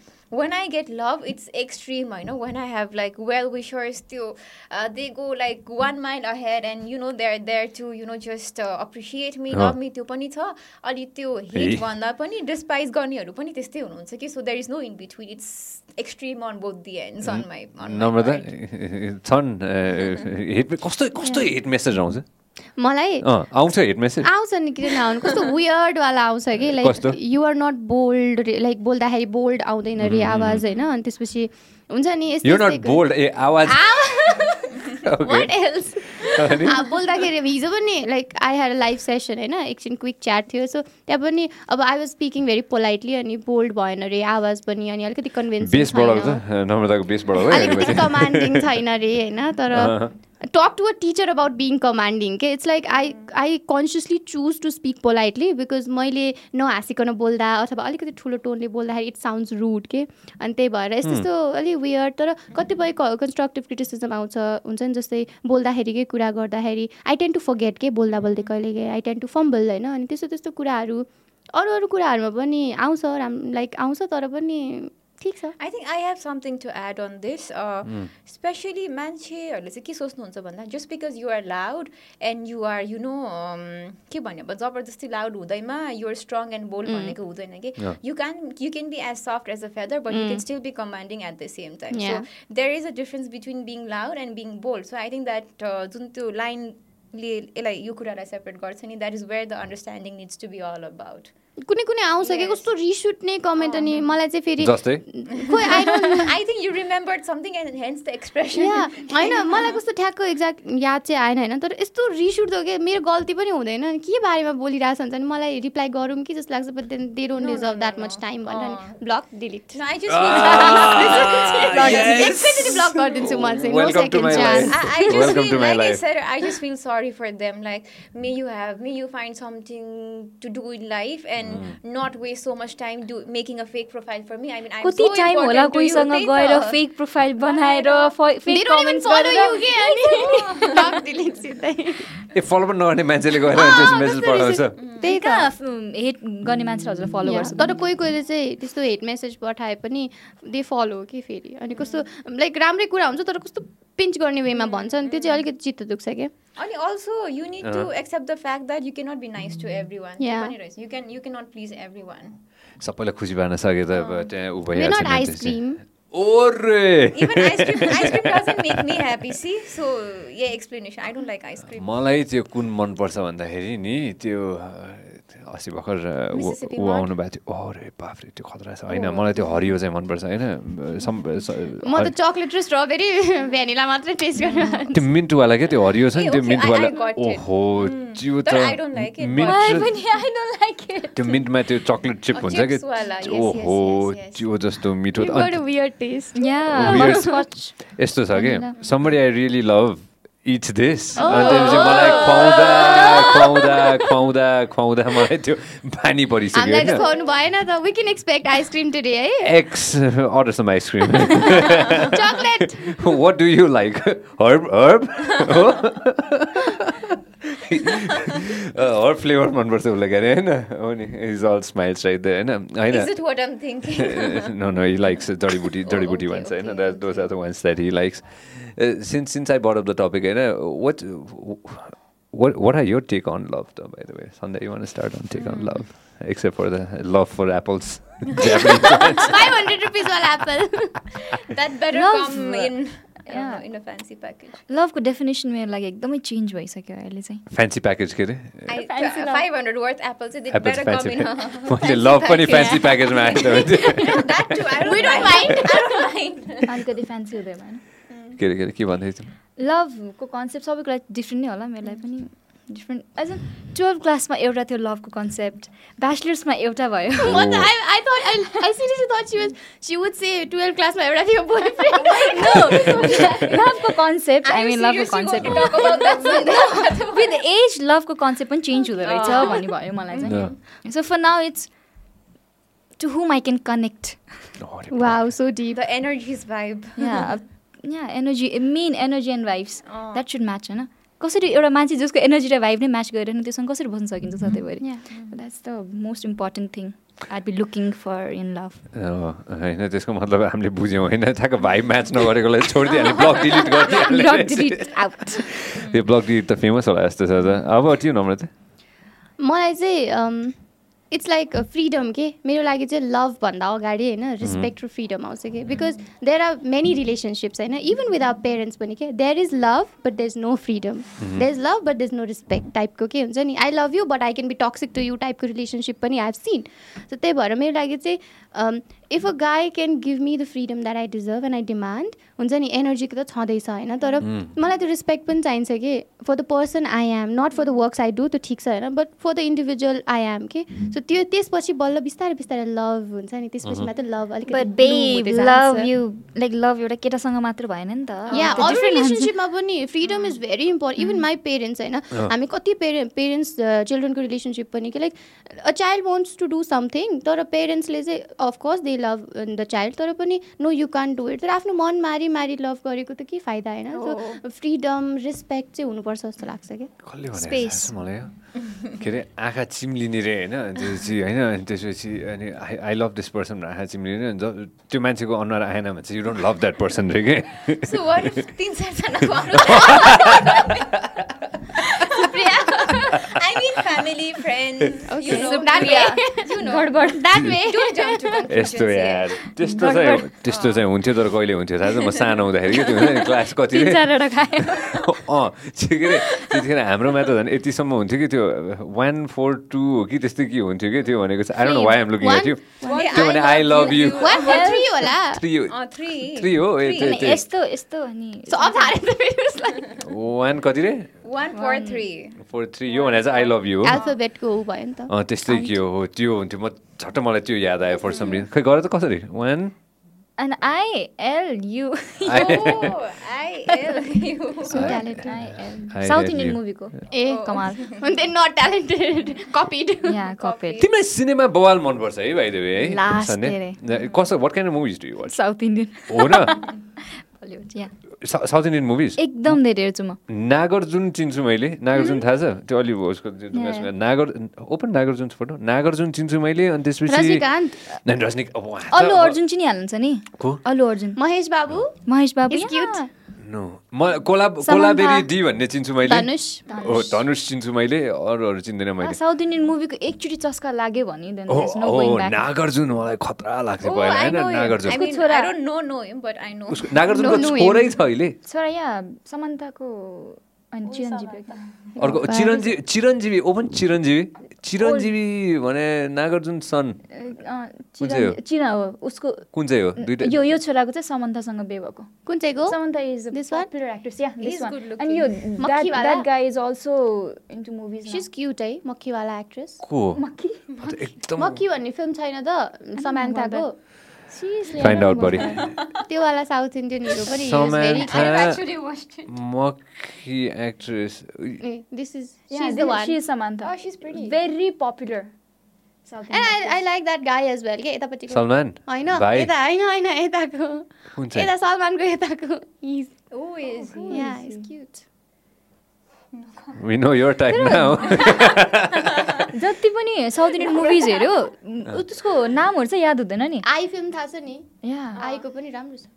when I get love, it's extreme, you know. When I have like well-wishers too, uh, they go like one mile ahead and, you know, they're there to, you know, just uh, appreciate me, oh. love me too. Pani tha, ali tyo hate bhanda pani, despise garneharu pani tyastei hununcha ki. So there is no in between. It's extreme on both the ends on my on my part. Namrata, son, hate kasto kasto hate message आउँछ मलाई आउँछ head message आउँछ नि किन नआउनु कस्तो वियर्डवाला आउँछ कि like you are not bold like बोल्दाखेरि बोल्ड आउँदैन रे आवाज होइन अनि त्यसपछि हुन्छ नि यस्तो यु नट बोल्ड ए आवाज वाट एल्स बोल्दाखेरि हिजो पनि like I had a live session होइन एकछिन क्विक च्याट थियो सो त्यहाँ पनि अब I was speaking very politely अनि बोल्ड भएन रे आवाज पनि अनि अलिकति कन्भिन्स अलिकति कमान्डिङ छैन रे होइन तर talk to a teacher about being commanding. Okay? It's like I I consciously choose to speak politely because मैले नहाँसिकन बोल्दा अथवा अलिकति ठुलो टोनले बोल्दाखेरि it sounds rude. Okay? अनि त्यही भएर यस्तो यस्तो अलि weird तर कतिपय constructive criticism आउँछ हुन्छ नि जस्तै बोल्दाखेरिकै कुरा गर्दाखेरि I tend to forget के बोल्दा बोल्दै कहिलेकाहीँ I tend to fumble होइन अनि त्यस्तो त्यस्तो कुराहरू अरू अरू कुराहरूमा पनि आउँछ राम लाइक आउँछ तर पनि I think I have something to add on this. Uh, mm. Especially मान्छेहरूले चाहिँ के सोच्नुहुन्छ भन्दा just because you are loud and you are, you know, um, के भन्यो अब जबरजस्ती loud हुँदैमा you are strong and bold भनेको हुँदैन कि you can you can be as soft as a feather but mm. you can still be commanding at the same time. Yeah. So there is a difference between being loud and being bold. So I think that जुन त्यो लाइनले यसलाई यो कुरालाई separate गर्छ नि that is where the understanding needs to be all about. कुनै कुनै आउँछ के कस्तो रिस उठ्ने कमेन्ट अनि मलाई चाहिँ फेरि खोइ I don't I think you remembered something and hence the expression हैन मलाई कस्तो ठ्याक्क एक्ज्याक्ट याद चाहिँ आएन हैन तर यस्तो रिस उठ्दो के मेरो गल्ती पनि हुँदैन के बारेमा बोलिराछ हुन्छ नि मलाई रिप्लाई गरौँ कि जस्तो लाग्छ but they don't deserve that much time भनेर नि block delete I just expectedly block गर्दिन्छु म चाहिँ no second chance I just like I said I just feel sorry for them like may you have may you find something to do in life and not waste so much time do making a fake profile for me. I mean, I'm so important to you. Kati time hola koi sanga gaera fake profile banaera fake comments garera. Block delete sidai. If follow ma nagarne manchele gaera just message padauncha. Tei ta hate garne mancheharule follow garcha. Tara koi koi le chai testo hate message pathae pani they follow ke feri. Ani kasto like ramrai kura huncha tara kasto pinch गर्ने वेमा भन्छ अनि त्यो चाहिँ अलिकति चित्त दुख्छ के अनि also you need to accept the fact that you can not be nice to everyone पनि रहेछ यु क्यान यु क्यान नट प्लिज एभ्रीवन सबैलाई खुसी पार्न सके त त्यहाँ उ भइहाल्छ नि आइसक्रिम ओरे even ice cream ice cream doesn't make me happy see so yeah explanation I don't like ice cream मलाई त्यो कुन मन पर्छ भन्दाखेरि नि त्यो अस्ति भर्खर ऊ आउनु भएको थियो अरे बाफ्रे त्यो खतरा छ होइन मलाई त्यो हरियो चाहिँ मनपर्छ होइन म त चक्लेट र स्ट्रबेरी भ्यानिला मात्रै टेस्ट गर्छु त्यो मिन्टवाला क्या त्यो हरियो छ नि त्यो मिन्टवाला ओहो जिउ त त्यो मिन्टमा त्यो चक्लेट चिप हुन्छ कि ओहो जिउ जस्तो मिठो यस्तो छ कि somebody I really love eat this and then मलाई खुवाउँदा खुवाउँदा खुवाउँदा खुवाउँदा मलाई त्यो पानी परिसक्यो हैन खुवाउनु भएन त we can expect ice cream today है एक्स order some ice cream chocolate what do you like herb herb herb flavor मनपर्छ उसलाई गरे हैन अनि is all smiles right there Hahn Hahn is it what I'm thinking no no he likes जडीबुटी जडीबुटी भन्छ हैन those are the ones that he likes. Uh, since since I brought up the topic, you know, what what what are your take on love, though? By the way, Sandhya, you want to start on take mm. on love, except for the love for apples. Five hundred rupees for apple. That better love. Come in. Yeah, um, in a fancy package. Love ko definition mein like ekdam change bhaisakyo aile chai. Fancy package ke re? Fancy five hundred worth apples they apples better come in. Mole love pani fancy package ma ayo. That too. I don't we don't mind. mind. I don't mind. Anko the fancy hudai man. के रे के रे के भन्दै थियौ लभ को concept सबैको लागि डिफ्रेन्ट नै होला मेरो लागि पनि डिफ्रेन्ट एज अ twelfth क्लासमा एउटा थियो लभ को कन्सेप्ट ब्याचलर्समा एउटा भयो I I thought I seriously thought she was she would say twelfth क्लासमा एउटा थियो बॉयफ्रेन्ड नो लभ को कन्सेप्ट आई मीन लभ को कन्सेप्ट विथ एज लभ को कन्सेप्ट पनि चेन्ज हुँदै रहेछ भन्ने भयो मलाई चाहिँ so for now it's to whom I can connect wow so deep the energy is vibe yeah yeah energy mean energy and vibes oh. that should match हैन कसरी एउटा मान्छे जसको एनर्जी र भाइब नै म्याच गरेन त्यससँग कसरी बस्न सकिन्छ सधैँभरि that's the most important thing I'd be looking for in love. Oh, हैन त्यसको मतलब हामीले बुझ्यौं हैन ठ्याक्क भाइब म्याच नगरेकोलाई छोडिदिहाल्ने ब्लक डिलिट गरिदिहाल्ने ब्लक डिलिट आउट यो ब्लक डिलिट त फेमस होला जस्तो छ अब त्यो नम्बर त मलाई चाहिँ इट्स लाइक फ्रिडम के मेरो लागि चाहिँ लभ भन्दा अगाडि होइन रिस्पेक्ट र फ्रिडम आउँछ कि because there are many relationships होइन इभन विथ आवर पेरेन्ट्स पनि के there is love but there is no freedom there is love but there is no respect टाइपको के हुन्छ नि I love you but I can be toxic to you टाइपको relationship पनि I have seen सो त्यही भएर मेरो लागि चाहिँ if a guy can give me the freedom that I deserve and I demand हुन्छ नि एनर्जीको त छँदैछ होइन तर मलाई त्यो रेस्पेक्ट पनि चाहिन्छ कि for the person I am not for the works I do त्यो ठिक छ होइन but for the individual I am के सो त्यो त्यसपछि बल्ल बिस्तारै बिस्तारै लभ हुन्छ नि त्यसपछि मात्र लभ अलिकति लभ यु लाइक लभ एउटा केटासँग मात्र भएन नि त या अरू रिलेसनसिपमा पनि freedom is very important even my parents होइन हामी कति पेरे पेरेन्ट्स चिल्ड्रेनको रिलेसनसिप पनि कि like a child wants to do something तर पेरेन्ट्सले चाहिँ अफकोर्स दे लभ द चाइल्ड तर पनि no you can't do it तर आफ्नो मन मारी मारी लभ गरेको त के फाइदा होइन सो फ्रिडम रेस्पेक्ट चाहिँ हुनुपर्छ जस्तो लाग्छ क्या स्पेस के अरे आँखा चिम्लिने रे होइन त्यसपछि होइन अनि त्यसपछि अनि आई आई लभ दिस पर्सन आँखा चिम्लिने अनि त्यो मान्छेको अनुहार आएन भने चाहिँ you don't love that person रे के I mean family, friends, you know, that way. You know, that way यस्तो यार त्यस्तो चाहिँ त्यस्तो चाहिँ हुन्थ्यो तर कहिले हुन्थ्यो थाहा छ म सानो हुँदाखेरि के हुन्छ नि क्लास कति रे अ ठिकै त्यतिखेर हाम्रोमा त झन् यतिसम्म हुन्थ्यो कि त्यो one four two हो कि त्यस्तै के हुन्थ्यो के त्यो भनेको चाहिँ I don't know why I am looking at you त्यो भने आई लभ यु one four three होला three हो यस्तो यस्तो अनि सब थाहा रहेछ one कति रे one four three four three यो भने चाहिँ आई लभ यु अल्फाबेटको उ भयो नि त अ त्यस्तै के हो त्यो हुन्थ्यो म झट्ट मलाई त्यो याद आयो फर सम रिजन खै गर त कसरी one and I L U I L U so talented I L South Indian movie ko ए कमाल and they not talented copied yeah copied तिमीलाई सिनेमा बवाल मन पर्छ है बाइ द वे है सन्डे कस what kind of movies do you watch South Indian हो न Bollywood yeah South Indian movies एकदम धेरै हेर्छु म नागार्जुन चिन्छु मैले नागार्जुन थाहा छ त्यो अलि उसको नागर ओपन नागार्जुनको फोटो नागार्जुन चिन्छु मैले अनि त्यसपछि रजनीकान्त रजनीक अल्लु अर्जुन चिनिहाल्नुहुन्छ नि अल्लु Arjun Mahesh Babu Mahesh Babu is cute no म कोला कोलाबेरी डी भन्ने चिन्छु मैले धनुष ओ धनुष चिन्छु मैले अरूहरू चिन्दैन मैले साउथ इन्डियन मुभीको एकचोटी चस्का लाग्यो भने then there is no going back oh Nagarjuna मलाई खतरा लाग्थ्यो पहिला हैन नागार्जुन उसको छोरा I don't know know him but I know उसको नागार्जुनको छोरै छ अहिले छोरा यहाँ समन्ताको अनि चिरञ्जीवी अर्को चिरञ्जीवी चिरञ्जीवी ओ पनि चिरञ्जीवी चिरञ्जीवी भने नागार्जुन सन चिरा हो उसको कुन चाहिँ हो दुईटा यो यो छोराको चाहिँ समन्तासँग बिहे भएको कुन चाहिँको Samantha is this one pillar actress या दिस वान अनि यो that guy is also into movies she is cute है मक्खीवाला एक्ट्रेस को मक्खी मक्खी भन्ने फिल्म छैन त समन्ताको Find out, buddy. त्यो वाला साउथ इन्डियन हिरो पनि is very actually watched it मक्खी actress this is she is the one she is Samantha she is pretty very popular south and I I like that guy as well के यतापट्टिको सलमान हैन यता हैन हैन यताको यता सलमानको यताको is oh is yeah is cute We know your type now. जति पनि south Indian movies हेऱ्यो त्यसको नामहरु चाहिँ याद हुँदैन नि आई फिल्म थाहा छ नि आईको पनि राम्रो छ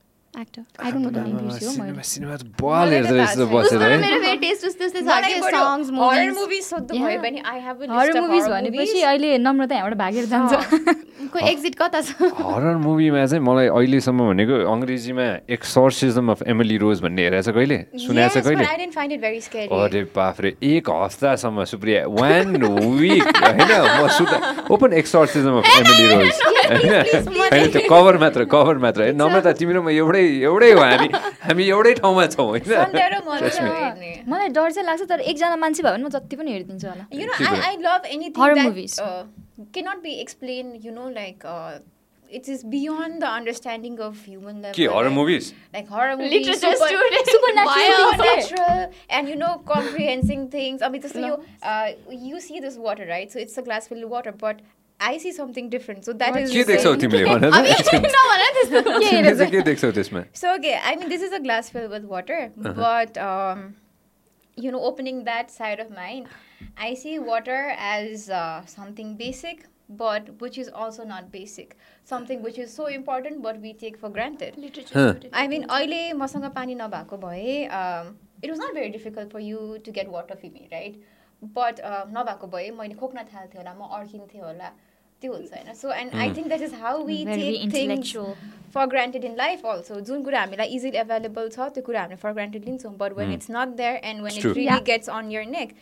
actor I don't know the name बिर्सियो म सिनेमा त बल हेर्दै जस्तो बसेर है मेरो फेरि टेस्ट जस्तो जस्तो छ के सङ्ग्स मुभिज हरर मुभिज सोध्दै भए पनि I have a list of horror movies भनेपछि अहिले नम्रता यहाँबाट भागेर जान्छ को एक्जिट कता छ हरर मुभीमा चाहिँ मलाई अहिलेसम्म भनेको अंग्रेजीमा एक्सोर्सिज्म अफ एमिली रोज भन्ने हेरेछ कहिले सुनेछ कहिले I didn't find it very scary अरे बाफ रे एक हफ्तासम्म सुप्रिया वन वीक हैन म सुता open exorcism of Emily Rose हैन त्यो कभर मात्र कभर मात्र है नम्रता तिमी र म एउटै एउटै हो हामी हामी एउटै ठाउँमा छौँ होइन मलाई डर चाहिँ लाग्छ तर एकजना मान्छे भयो भने म जति पनि हेरिदिन्छु होला यु नो आई आई लभ anything that can not be explain you know like it is beyond the understanding of human level के horror movies like horror literature student supernatural and you know comprehensing things अब जस्तो यो you see this water right so it's a glass filled water but I see something different, so that is. What do you see? Timely, what? I mean, no, what is this? What do you see in this? So okay, I mean, this is a glass filled with water, uh-huh. but um, you know, opening that side of mine, I see water as uh, something basic, but which is also not basic. Something which is so important, but we take for granted. Literature. Huh. I mean, oily masanga pani na bako boy. It was not very difficult for you to get water for me, right? But नभएको भए मैले खोक्न थाल्थेँ होला म अड्किन्थेँ होला त्यो हुन्छ होइन so and I think that is how we take things for granted in life also जुन कुरा हामीलाई इजिली एभाइलेबल छ त्यो कुरा हामीले फर ग्रान्टेड लिन्छौँ but when it's not there and when it really gets on your neck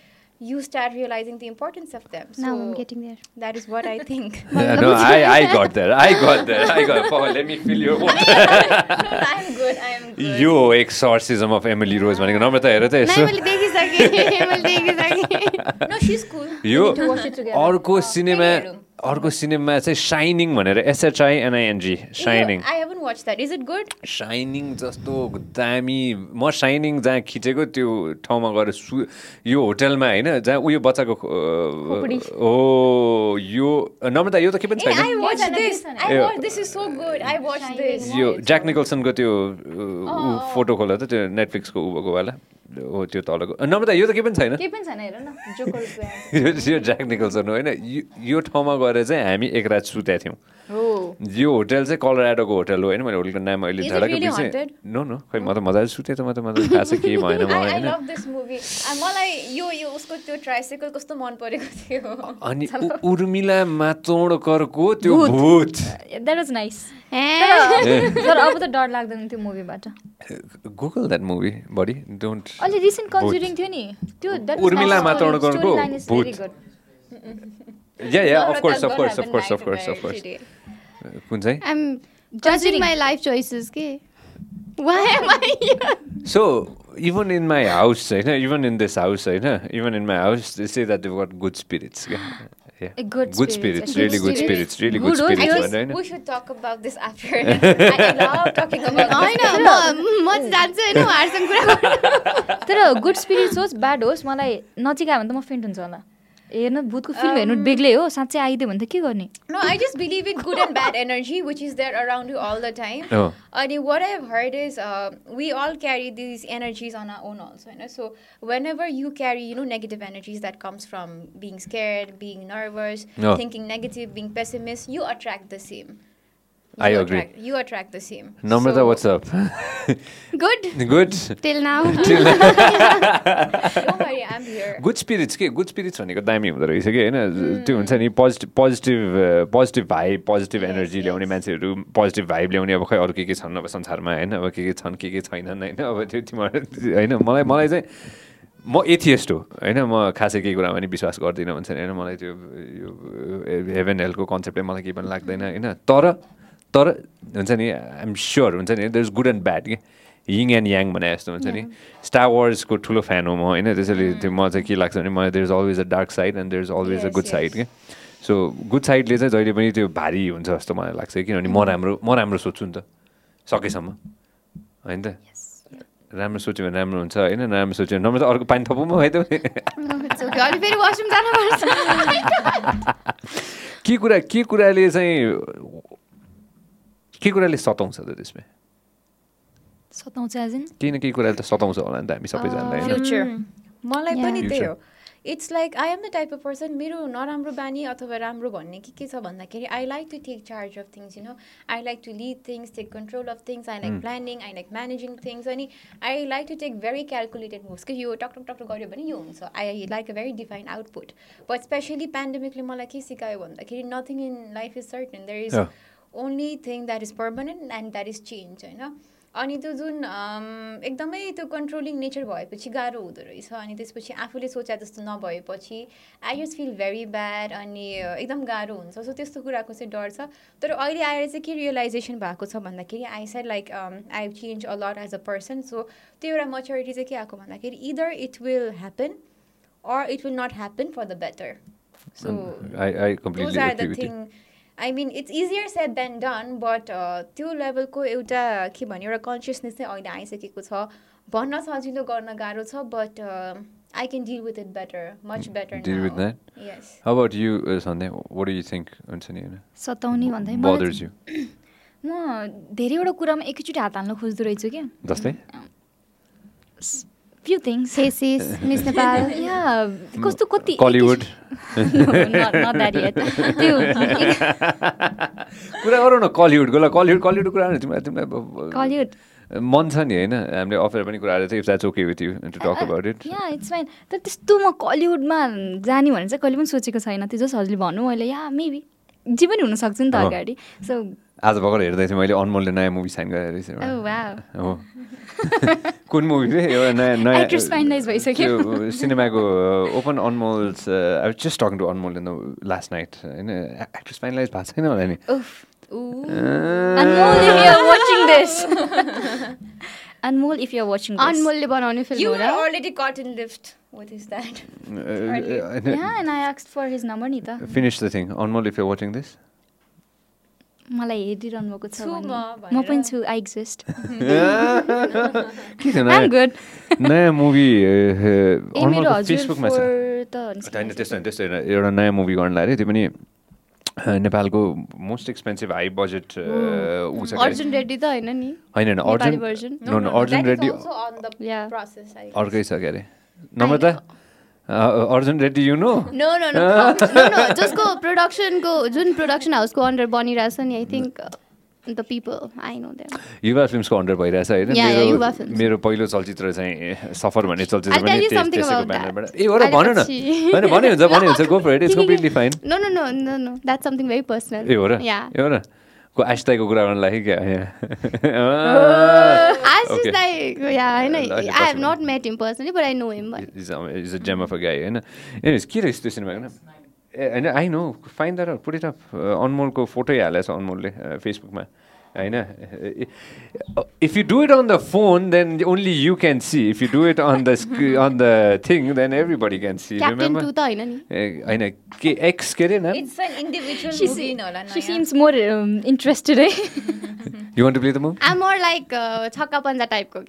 you start realizing the importance of them. So now I'm getting there. That is what I think. yeah, no, I, I got there. I got there. I got there. Let me fill your water. no, I'm good. I'm good. Yo, exorcism of Emily Rose. I don't know what I'm saying. I will take it again. No, she's cool. Yo, orko cinema. अर्को सिनेमा चाहिँ Shining भनेर एसएचआइएनआइएनजी शाइनिङ आई haven't watch that is it good Shining जस्तो दामी म शाइनिङ जहाँ खिचेको त्यो ठाउँमा गएर सु यो होटेलमा होइन जहाँ उयो बच्चाको हो यो नम्रता यो त के पनि छैन यो ज्याक निकोल्सनको त्यो फोटो खोला त त्यो नेटफ्लिक्सको उभोको वाला हो त्यो तलको नम्रता यो त के पनि छैन के पनि छैन हेर न यो ज्याक निकोल्सन होइन यो ठाउँमा गएर चाहिँ हामी एक रात सुतेका थियौँ यो होटल चाहिँ कोलोराडोको होटल हो होइन मैले होटलको नाम अहिले झडक बिर्सेँ नो नो खै म त मजाले सुते त म त मजाले थाहा छ के भएन म हैन आई लभ दिस मुभी मलाई यो यो उसको त्यो ट्राइसाइकल कस्तो मन परेको थियो अनि उर्मिला मातोडकरको त्यो भूत दैट वाज नाइस तर अब त डर लाग्दैन त्यो मुभीबाट Google that movie buddy don't अलि रिसेन्ट कन्ज्युरिङ थियो नि त्यो दैट उर्मिला मातोडकरको भूत yeah yeah of course of course of course of course of course कुन चाहिँ आइ एम जजिङ माई लाइफ चोइसेस के why am I so even in my house हैन इभन इन दिस हाउस हैन even in my house they say that they have got good spirits good spirits really good spirits really good spirits हैन we should talk about this after I love talking about हैन म जान्छु हैन उहाँसँग कुरा गर्नु तर good spirits होस् bad होस् मलाई नचिका भने त म फेन्ट हुन्छ होला हेर्नु भूतको फिल्म हेर्नु बेग्लै हो साँच्चै आइदियो भने त के गर्ने no I just believe in good and bad energy which is there around you all the time अनि what I have heard is we all carry these energies on our own also होइन so whenever you carry you know negative energies that comes from being scared being nervous thinking negative being pessimist you attract the same I you agree. Attract, you attract the same. Namrata, so, what's up? Good. Good. Till now. Till now. Don't worry, I'm here. Good spirits के good spirits भनेको दामी हुँदो रहेछ के हैन त्यो हुन्छ नि positive positive positive vibe positive energy ल्याउने मान्छेहरू पोजिटिभ भाइब ल्याउने अब खै अरू के के छन् अब संसारमा हैन अब के के छन् के के छैनन् हैन अब त्यो तिमीहरू हैन मलाई मलाई चाहिँ म एथिएस्ट हो होइन म खासै केही कुरामा नि विश्वास गर्दिनँ भन्छ नि हैन मलाई त्यो यो हेभन हेलको कन्सेप्टले मलाई केही पनि लाग्दैन हैन तर तर हुन्छ नि आइएम स्योर हुन्छ नि there is good and bad कि यिङ एन्ड याङ भने जस्तो हुन्छ नि स्टार वार्सको ठुलो फ्यान हो म होइन त्यसैले त्यो म चाहिँ के लाग्छ भने मलाई there is always a dark side and there is always a good side क्या सो गुड साइडले चाहिँ जहिले पनि त्यो भारी हुन्छ जस्तो मलाई लाग्छ किनभने म राम्रो म राम्रो सोच्छु नि त सकेसम्म होइन त राम्रो सोच्यो भने राम्रो हुन्छ होइन नराम्रो सोच्यो भने नम्बर त अर्को पानी थपौँ के कुरा के कुराले चाहिँ के कुराले सताउँछ त त्यसमा सताउँछ आज केही न केही कुराले त सताउँछ होला नि त हामी सबैजनालाई मलाई पनि त्यही हो it's like I am the type of person मेरो नराम्रो बानी अथवा राम्रो भन्ने के के छ भन्दाखेरि I like to take charge of things you know I like to lead things take control of things I like planning I like managing things अनि I like to take very calculated moves कि यो टक टक टक गऱ्यो भने यो हुन्छ I like a very defined output but specially पेन्डेमिकले मलाई के सिकायो भन्दाखेरि nothing in life is certain there is only thing that is permanent and that is change हैन अनि त्यो जुन एकदमै त्यो कन्ट्रोलिङ नेचर भएपछि गाह्रो हुँदो रहेछ अनि त्यसपछि आफूले सोचे जस्तो नभएपछि I just feel very bad अनि एकदम गाह्रो हुन्छ सो त्यस्तो कुराको चाहिँ डर छ तर अहिले आएर चाहिँ के रियलाइजेसन भएको छ भन्दाखेरि I said like I change a lot as a person so त्यो एउटा मेच्योरिटी चाहिँ के आएको भन्दाखेरि either it will happen or it will not happen for the better so those are the thing I mean, it's easier said than done, but त्यो लेभलको एउटा के भन्यो एउटा कन्सियसनेस चाहिँ अहिले आइसकेको छ भन्न सजिलो गर्न गाह्रो छ but I can deal with it better much better deal with that yes how about you Sandhya what do you think हुन्छ नि हैन सताउने भन्दै बदर्स यु म धेरैवटा कुरामा एकैचोटि हात हाल्न खोज्दो रहेछु के जस्तै few things hesis miss nepal yeah कस्तो कति कलिवुड not that yet त्यो कुरा गरौ न कलिवुडको ल कलिवुड कलिवुड कुरा हो नि तिमीलाई तिमीलाई कलिवुड मन छ नि हैन हामीले अफेर पनि कुरा गरेको थियो if that's okay with you to talk about it या इट्स फाइन तर त्यस्तो म कलिवुडमा जाने भने चाहिँ कहिले पनि सोचेको छैन त्यो जस हजुरले भन्नु मैले या मेबी जे पनि हुन सक्छ नि त अगाडि सो आज भर्खर हेर्दै थिएँ मैले अनमोलले नयाँ मुभी साइन गरेर रहेछ हो कुन मुभी रे एउटा नयाँ नयाँ एक्ट्रेस फाइनलाइज भइसक्यो सिनेमाको open Anmol's I was just talking to Anmol in the last night होइन एक्ट्रेस फाइनलाइज भएको छैन होला नि Anmol if you are watching this Anmol if you are watching this अनमोलले बनाउने फिल्म हो र you are already cut in lift what is that yeah and I asked for his number ni ta finish the thing Anmol if you're watching this मलाई हेरिरहनु भएको छ भने म पनि छु I exist के गर्न I'm good नयाँ मुभी Anmol फेसबुकमा छ हैन त्यस्तो हैन त्यस्तो हैन एउटा नयाँ मुभी गर्न लाग्यो त्यो पनि नेपालको मोस्ट एक्सपेन्सिभ हाई बजेट उ छ अर्जुन रेड्डी त हैन नि हैन हैन अर्जुन अर्जुन रेड्डी अर्कै छ के अरे Namrata uh, Arjun Reddy, you know? No, no, no. Uh, no, no. Just go production, go. Jun production house, go under Bonnie Rasan, I think. Uh, The people, I know them. Yuva Films को under भइरहेछ हैन मेरो Yuva Films मेरो पहिलो चलचित्र चाहिँ सफर भन्ने चलचित्र पनि त्यसको ब्यानरमा ए हो र भन न हैन भने हुन्छ भने हुन्छ go for it it's completely fine no no no no no that's something very personal ए हो र ए हो र को आशिषको कुरा गर्न लाग्यो के आशिषलाई या हैन I have not met him personally but I know him is a gem of a guy हैन एनीवेज के रहेछ त्यो सिनेमा हैन And I know, find that out, put it up. Anmol ko photo halis Anmolle Facebook ma. I know. If you do it on the phone, then only you can see. If you do it on the sc- on the thing, then everybody can see. Captain Two ta haina ni. I know. K X kare na. It's an individual she movie, no la. She seems more um, interested. Eh? You want to play the movie? I'm more like Chhakka Panja type ko.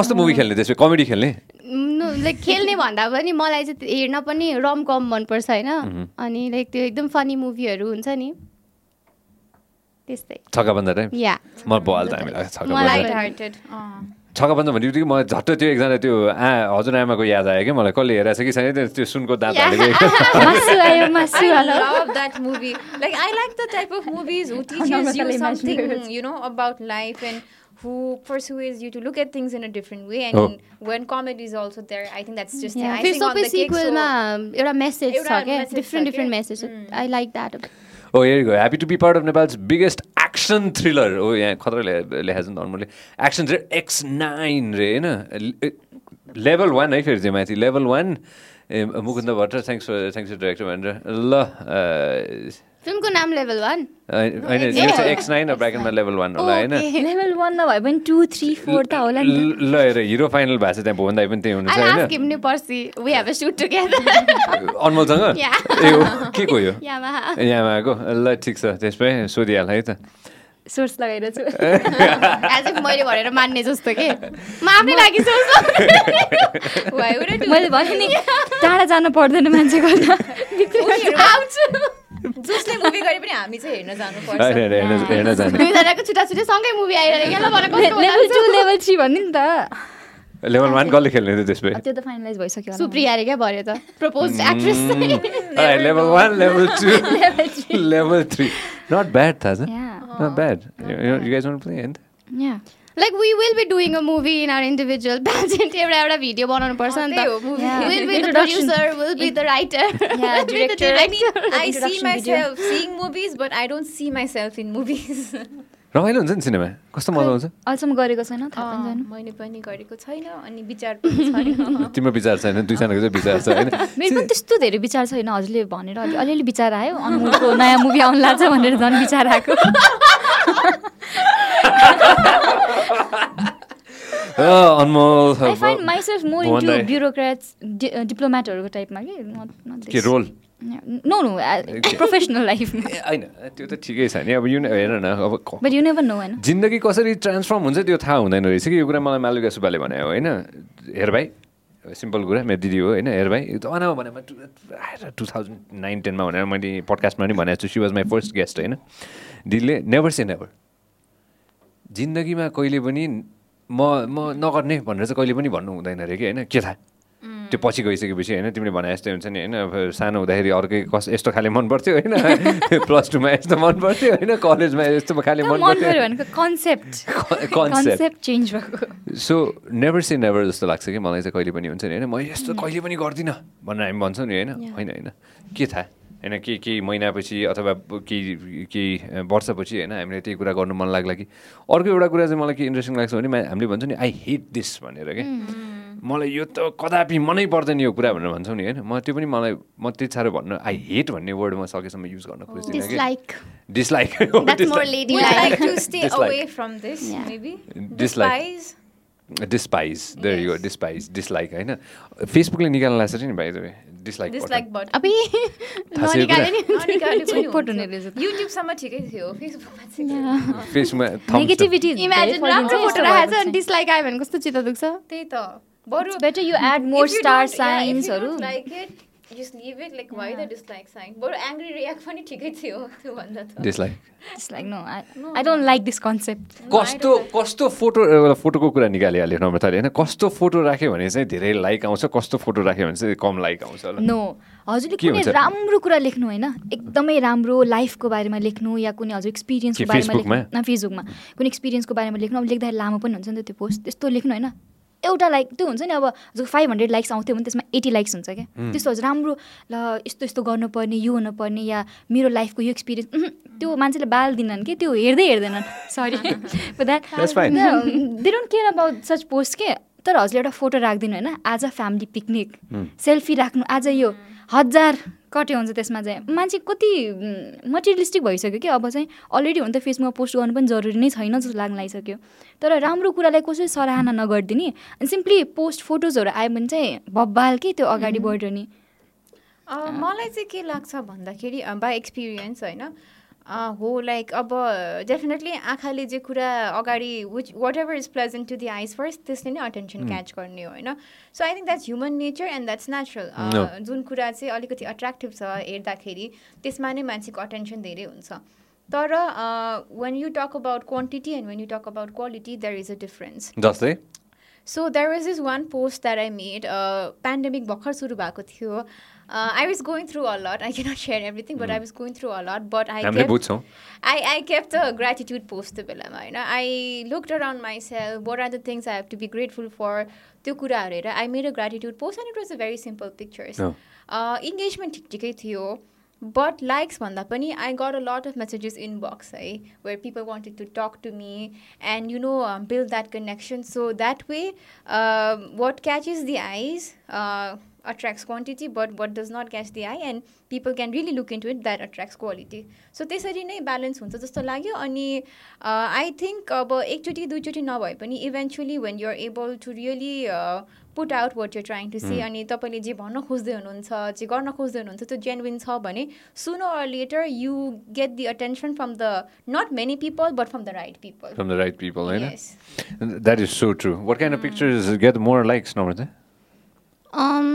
Kosto movie khelne desme comedy khelne. No, like खेल्ने भन्दा पनि मलाई चाहिँ हेर्न पनि रमकम मन पर्छ हैन अनि लाइक त्यो एकदम फनी मुभीहरु हुन्छ नि त्यस्तै ठगबन्द टाइप या म बवाल टाइम लाग्छ ठगबन्द मलाई लाइट हार्टेड ठगबन्द भन्दिउँ म झट्ट त्यो एकजना त्यो हजुरआमाको याद आयो के मलाई कले हेरेछ कि छैन त्यो सुनको दाँत हालेको मासु आयो मासु I love that movie like I like the type of movies who teaches you something you know about life and who persuades you to look at things in a different way and oh. when comedy is also there I think that's just yeah. the icing on the cake so एउटा message छ के different different messages mm. I like that oh here you go happy to be part of Nepal's biggest action thriller oh yeah खतरा ले has normally action thriller X nine रे हैन level one है फेरि जमाथि level one Mukund Bhatt thanks for thanks to director भनेर ल फिल्मको नाम level one हैन एक्स नाइन ब्राकेटमा लेभल वान होला हैन लेभल वान नभए पनि टू थ्री फोर त होला नि ल हेर हिरो फाइनल भएको छ त्यहाँ भोभन्दा पनि त्यही हुनुहुन्छ हैन आस्क हिम नि पर्सी we have a shoot together अनमोलसँग ए हो के को यो यामाहा यामाहाको ल ठिक छ त्यसपछि सोधिहाल है त सोर्स लगाएर छु एज इफ मैले भनेर मान्ने जस्तो के म आफ्नै लागि सोर्स मैले भने नि टाढा जानु पर्दैन मान्छेको आउँछु जसले मुभी गरे पनि हामी चाहिँ हेर्न जानु पर्छ हेर्न जानु दुईजनाको छुट्टा छुट्टै सँगै मुभी आइरहेको के ल भनेको लेभल टू लेभल थ्री भन्नु नि त लेभल वान कसले खेल्ने थियो त्यसपछि त्यो त फाइनलाइज भइसक्यो सुप्रियाले क्या भर्यो त propose actress level one level two level three not bad थाहा छ not bad you guys want to play and या Like we will be doing a movie in our individual pageant. Every every video बनाउनु पर्छ नि त. We'll be the producer, we'll be the writer, yeah, we'll be the director. I mean, I see myself video. seeing movies, but I don't see myself in movies. रमाइलो हुन्छ नि cinema. कस्तो मजा आउँछ? अल्सम गरेको छैन थाहा पनि छैन. मैले पनि गरेको छैन अनि विचार पनि छैन. तिम्रो विचार छैन, दुईजनाको चाहिँ विचार छ हैन. मेरो पनि त्यस्तो धेरै विचार छैन हजुरले भनेर अलिअलि विचार आयो. अनमोलको नयाँ मुभी आउन लाग्छ भनेर झन् विचार आएको. Oh, Anmol. I find myself more into bureaucrats, di- uh, diplomat or type ma ke not not this. Ke role? Yeah. No, no, uh, okay. professional life. I know. त्यो त ठीकै छ नि अब यु हेर न अब But you never know हैन. जिन्दगी कसरी transform हुन्छ त्यो थाहा हुँदैन रहेछ कि यो कुरा मलाई मालविका सुब्बाले भन्यो हैन. हेर भाइ सिम्पल कुरा मेरो दिदी हो होइन हेर भाइ जमानामा भनेमा टु थाउजन्ड नाइन टेनमा भनेर मैले पडकास्टमा पनि भनेको छु she was my first guest होइन दिदीले नेभर से नेभर जिन्दगीमा कहिले पनि म म नगर्ने भनेर चाहिँ कहिले पनि भन्नु हुँदैन रे कि होइन के थाहा त्यो पछि गइसकेपछि होइन तिमीले भने यस्तै हुन्छ नि होइन सानो हुँदाखेरि अर्कै कस यस्तो खाले मन पर्थ्यो होइन प्लस टूमा यस्तो मन पर्थ्यो होइन कलेजमा यस्तो खाले मन पर्थ्यो भनेको कन्सेप्ट कन्सेप्ट चेन्ज भएको सो नेभर से नेभर जस्तो लाग्छ कि मलाई चाहिँ कहिले पनि हुन्छ नि होइन म यस्तो कहिले पनि गर्दिनँ भनेर हामी भन्छौँ नि होइन होइन होइन के थाहा हैन केही केही महिनापछि अथवा केही केही वर्षपछि होइन हामीले त्यही कुरा गर्नु मन लाग्ला कि अर्को एउटा कुरा चाहिँ मलाई के इन्ट्रेस्टिङ लाग्छ भने हामीले भन्छौँ नि आई हेट दिस भनेर के मलाई यो त कदापि मनै पर्दैन यो कुरा भनेर भन्छौँ नि होइन म त्यो पनि मलाई म त्यति साह्रो भन्न आई हेट भन्ने वर्ड म सकेसम्म युज गर्न खोज्दिनँ dislike dislike Despise. There yes. you go. Despise. Dislike. I know. Facebook le nikalna lagcha chha ni by the way. Dislike. Dislike button. Abi. No nikalne ni. No nikalne pani huncha. YouTube samma thikai thiyo. Facebook ma chai. Facebook ma negativity. Imagine राम्रो photo राखेछ अनि dislike आयो भने कस्तो चित्त दुख्छ? त्यही त. Better you add more star signs haru. Like it. just leave it, like, yeah. Why the dislike sign? But angry react funny tickets you. Dislike. Dislike, no. I, no. I don't like this concept. Costo, costo photo, photo ko kura nikali ale Namrata le. Costo photo rakhe bhane chai धेरै like आउँछ, कस्तो photo राख्यो भने चाहिँ कम like आउँछ होला. No. हजुरले कुनै राम्रो कुरा लेख्नु हैन, एकदमै राम्रो लाइफको बारेमा लेख्नु या कुनै हजुर एक्सपीरियन्सको बारेमा लेख्नु न फेसबुकमा. कुनै एक्सपीरियन्सको बारेमा लेख्नु, अब लेख्दा लामो पनि हुन्छ नि त त्यो पोस्ट. त्यस्तो लेख्नु हैन. एउटा लाइक त्यो हुन्छ नि, अब जो five hundred लाइक्स आउँथ्यो भने त्यसमा eighty लाइक्स हुन्छ के. त्यस्तो हजुर राम्रो ल यस्तो यस्तो गर्नुपर्ने, यो हुनुपर्ने या मेरो लाइफको यो एक्सपीरियन्स, त्यो मान्छेले बाल दिनन् के, त्यो हेर्दै हेर्दैनन्. Sorry for that. They don't care about such post के. तर हजुरले एउटा फोटो राख्दिनु हैन, आज फ्यामिली पिकनिक, सेल्फी राख्नु, आज यो हजार कटे हुन्छ. त्यसमा चाहिँ मान्छे कति मटेरियलिस्टिक भइसक्यो कि. अब चाहिँ अलरेडी हुन त फेसबुकमा पोस्ट गर्नु पनि जरुरी नै छैन जस्तो लाग्न लागिसक्यो. तर राम्रो कुरालाई कसरी सराहना नगरिदिने अनि सिम्पली पोस्ट फोटोजहरू आयो भने चाहिँ भब्बाल के त्यो अगाडि बढ्ने. मलाई चाहिँ के लाग्छ भन्दाखेरि बाई एक्सपिरियन्स होइन हो, लाइक अब डेफिनेटली आँखाले जे कुरा अगाडि which whatever is pleasant to the eyes first त्यसले नै अटेन्सन क्याच गर्ने हो होइन. So I think that's human nature and that's natural. जुन कुरा चाहिँ अलिकति अट्र्याक्टिभ छ हेर्दाखेरि त्यसमा नै मान्छेको अटेन्सन धेरै हुन्छ. तर when you talk about quantity and when you talk about quality there is a difference. जस्तै so there is is one post that I made, pandemic भर्खर सुरु भएको थियो. Uh, I was going through a lot. I cannot share everything, but mm. I was going through a lot. But I kept, I, I kept a gratitude post. You know, I looked around myself. What are the things I have to be grateful for? I made a gratitude post, and it was a very simple pictures. Oh. Uh, engagement, but likes, I got a lot of messages inbox eh, where people wanted to talk to me and, you know, um, build that connection. So that way, um, what catches the eyes Uh, attracts quantity, but what does not catch the eye and people can really look into it, that attracts quality. So त्यसरी नै balance हुन्छ जस्तो लाग्यो. अनि I think अब एकचोटि दुईचोटि नभए पनि eventually when you're able to really uh, put out what you're trying to say, अनि तपाईले जे भन्न खोज्दै हुनुहुन्छ, जे गर्न खोज्दै हुनुहुन्छ त्यो genuine छ भने sooner or later you get the attention from the not many people but from the right people. From the right people, right? Yes. That is so true. What kind of pictures get more likes, Namrata? Um,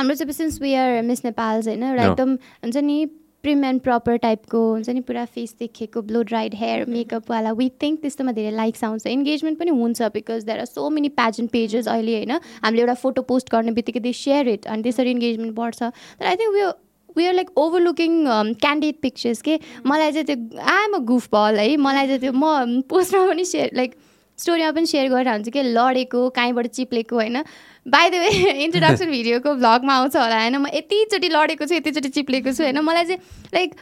I'm since we are Miss Nepal's, you know, right? Um, no. prim and proper type ko, pura face dekheko, blow dried hair, makeup wala. We think this time they like sounds. Engagement pani huncha because there are so many pageant pages earlier, you know. I'm a photo post karne bitike they share it and this are engagement bardcha. But I think we are we are like overlooking um, candid pictures. Ke malai jai tyo I'm a goofball, hai. Malai jai tyo ma post ma pani share like. Story I have shared with you, Lodeko, Kaimber Chipleko. By the way, introduction video, vlog mounts or I am a teacher, Lodeko, Chipleko. Like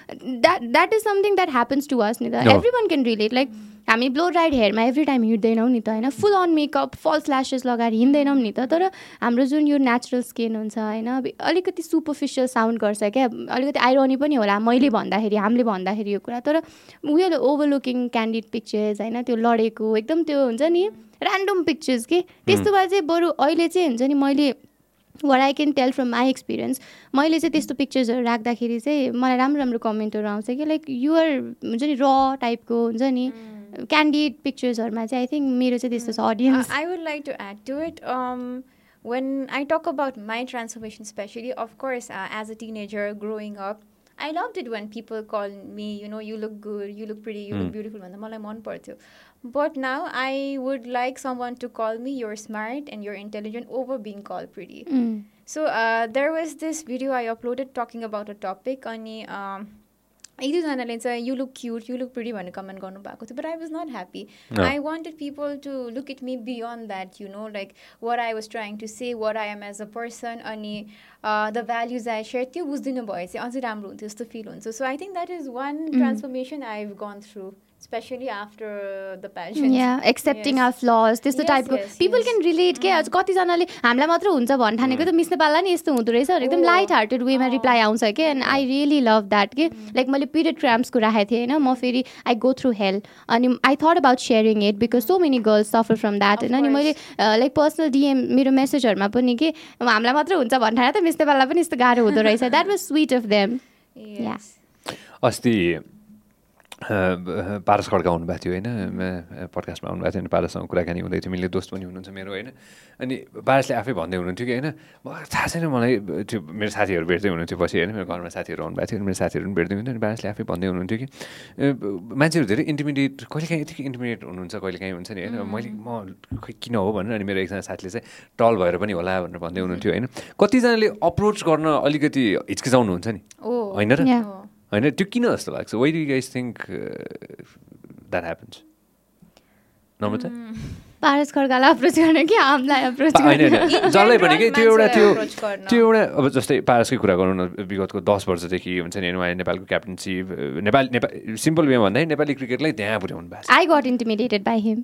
that, that is something that happens to us, Nita. No. Everyone can relate. Like, I mean, blow dried hair, my every time you day now, Nita, full on makeup, false lashes, log at Hindenum Nita, Amrazun, your natural skin on Saina, Alicati superficial sound Gorsaka, Alicati irony Ponyola, Moily Bonda, Hiri, Hamli Bonda, Hiri Kuratora. We are overlooking candid pictures, I know to Lodeko, Victim to. Random pictures के त्यस्तो भए चाहिँ बरु अहिले चाहिँ हुन्छ नि. मैले what I can tell from my experience, मैले चाहिँ त्यस्तो पिक्चर्सहरू राख्दाखेरि चाहिँ मलाई राम्रो राम्रो कमेन्टहरू आउँछ कि लाइक युआर हुन्छ नि र टाइपको हुन्छ नि क्यान्डिड पिक्चर्सहरूमा चाहिँ आई थिङ्क मेरो चाहिँ त्यस्तो छ audience. I would like to add to it when I talk about my transformation especially, of course, uh, as a teenager growing up, I loved it when people call me, you know, you look good, you look pretty, you mm. look beautiful. But now I would like someone to call me, you're smart and you're intelligent over being called pretty. Mm. So uh, there was this video I uploaded talking about a topic on um, you look cute, you look pretty, but I was not happy. No. I wanted people to look at me beyond that, you know, like what I was trying to say, what I am as a person, and uh, the values I shared. So I think that is one mm. transformation I've gone through, especially after the pageant. Yeah, accepting yes. our flaws. This yes, type yes, of people yes. can relate. के आज कति जनाले हामीलाई मात्र हुन्छ भन्न ठानेको त miss नेपाललाई नि यस्तो हुँदो रहेछ एकदम लाइट हार्टेड वेमा रिप्लाई आउँछ के. And I really love that के लाइक मैले पिरियड क्राम्सको राखेको थिएँ हैन. म फेरि आई गो थ्रु हेल अनि I thought about sharing it because so many girls suffer from that हैन. अनि मैले लाइक पर्सनल डिएम मेरो मेसेजहरुमा पनि के हामीलाई मात्र हुन्छ भन्न ठाने त मिस नेपाललाई पनि यस्तो गाह्रो हुँदो रहेछ. That was sweet of them. अस्ति पारस खड्का आउनु भएको थियो होइन पडकास्टमा आउनु भएको थियो अनि पारससँग कुराकानी हुँदै थियो मिले दोस्त पनि हुनुहुन्छ मेरो होइन अनि पारसले आफै भन्दै हुनुहुन्थ्यो कि होइन मलाई थाहा छैन मलाई त्यो मेरो साथीहरू भेट्दै हुनुहुन्थ्यो पछि होइन मेरो घरमा साथीहरू आउनुभएको थियो अनि मेरो साथीहरू पनि भेट्दै हुनुहुन्थ्यो अनि पारसले आफै भन्दै हुनुहुन्थ्यो कि मान्छेहरू धेरै इन्टिमिडेट कहिलेकाहीँ यतिकै इन्टिमिडेट हुनुहुन्छ कहिलेकाहीँ हुन्छ नि होइन मैले म किन हो भनेर अनि मेरो एकजना साथीले चाहिँ टल भएर पनि होला भनेर भन्दै हुनुहुन्थ्यो होइन कतिजनाले अप्रोच गर्न अलिकति हिचकिचाउनुहुन्छ नि होइन र होइन त्यो किन जस्तो लाग्छ why do you guys think that happens Namrata Paras खड्कालाई अप्रोच गर्ने कि हामीलाई अप्रोच जसलाई भने कि त्यो एउटा त्यो त्यो एउटा अब जस्तै पारसकै कुरा गरौँ न विगतको दस वर्षदेखि हुन्छ नि उहाँले नेपालको क्याप्टेन्सी नेपाल सिम्पल वेमा भन्दा नेपाली क्रिकेटलाई त्यहाँ पुर्याउनु भएको I got intimidated by him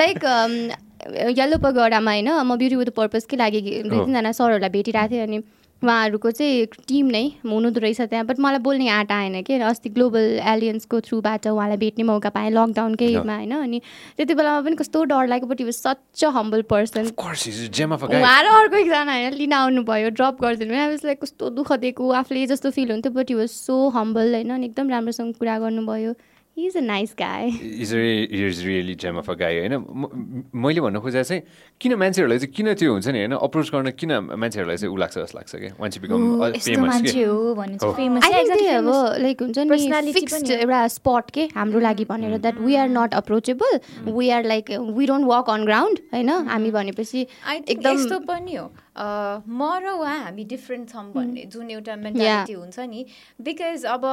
like yellow पगोडामा होइन म ब्युटी विथ पर्पजकै लागि दुई तिनजना सरहरूलाई भेटिरहेको थिएँ अनि उहाँहरूको चाहिँ टिम नै हुनुहुँदो रहेछ त्यहाँ बट मलाई बोल्ने आँट आएन कि अस्ति ग्लोबल एलियन्सको थ्रुबाट उहाँलाई भेट्ने मौका पाएँ लकडाउनकैमा होइन अनि त्यति बेलामा पनि कस्तो डर लाग्यो but he was such a humble person उहाँ र अर्को एकजना होइन लिन आउनुभयो ड्रप गरिदिनु भयो उसलाई कस्तो दुःख दिएको आफूले जस्तो फिल हुन्थ्यो but he was so humble होइन अनि एकदम राम्रोसँग कुरा गर्नुभयो He is a nice guy. He's really, he's really gem of a guy. हैन मैले भन्नु खोजेको चाहिँ किन मान्छेहरूलाई चाहिँ किन त्यो हुन्छ नि हैन अप्रोच गर्न किन मान्छेहरूलाई चाहिँ उ लाग्छ जस्तो लाग्छ के वन्स यु बिकम फेमस के हो भने चाहिँ फेमस एक्ज्याक्टली अब लाइक हुन्छ नि पर्सनालिटी पनि एउटा स्पट के हाम्रो लागि भनेर that we are not approachable we are like we don't walk on ground हैन हामी भनेपछि एकदम यस्तो पनि हो म र उहाँ हामी डिफ्रेन्ट छौँ भन्ने जुन एउटा मेन्टालिटी हुन्छ नि बिकज अब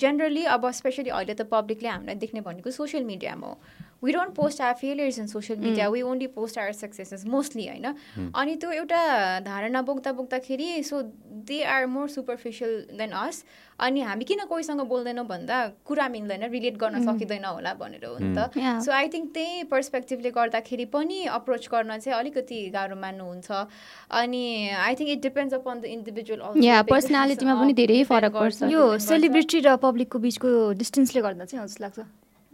जेनरली अब स्पेशली अहिले त पब्लिक ले हामीलाई देख्ने भनेको सोसियल मिडियामा हो we don't post our failures in social media we only post our successes mostly होइन अनि त्यो एउटा धारणा बोक्दा बोक्दाखेरि so they are more superficial than us अनि हामी किन कोहीसँग बोल्दैनौँ भन्दा कुरा मिल्दैन रिलेट गर्न सकिँदैन होला भनेर हो नि त सो आई थिङ्क त्यही पर्सपेक्टिभले गर्दाखेरि पनि अप्रोच गर्न चाहिँ अलिकति गाह्रो मान्नुहुन्छ अनि I think it depends upon the individual also पर्सनालिटीमा पनि धेरै फरक पर्छ यो सेलिब्रिटी र पब्लिकको बिचको डिस्टेन्सले गर्दा चाहिँ हजुर लाग्छ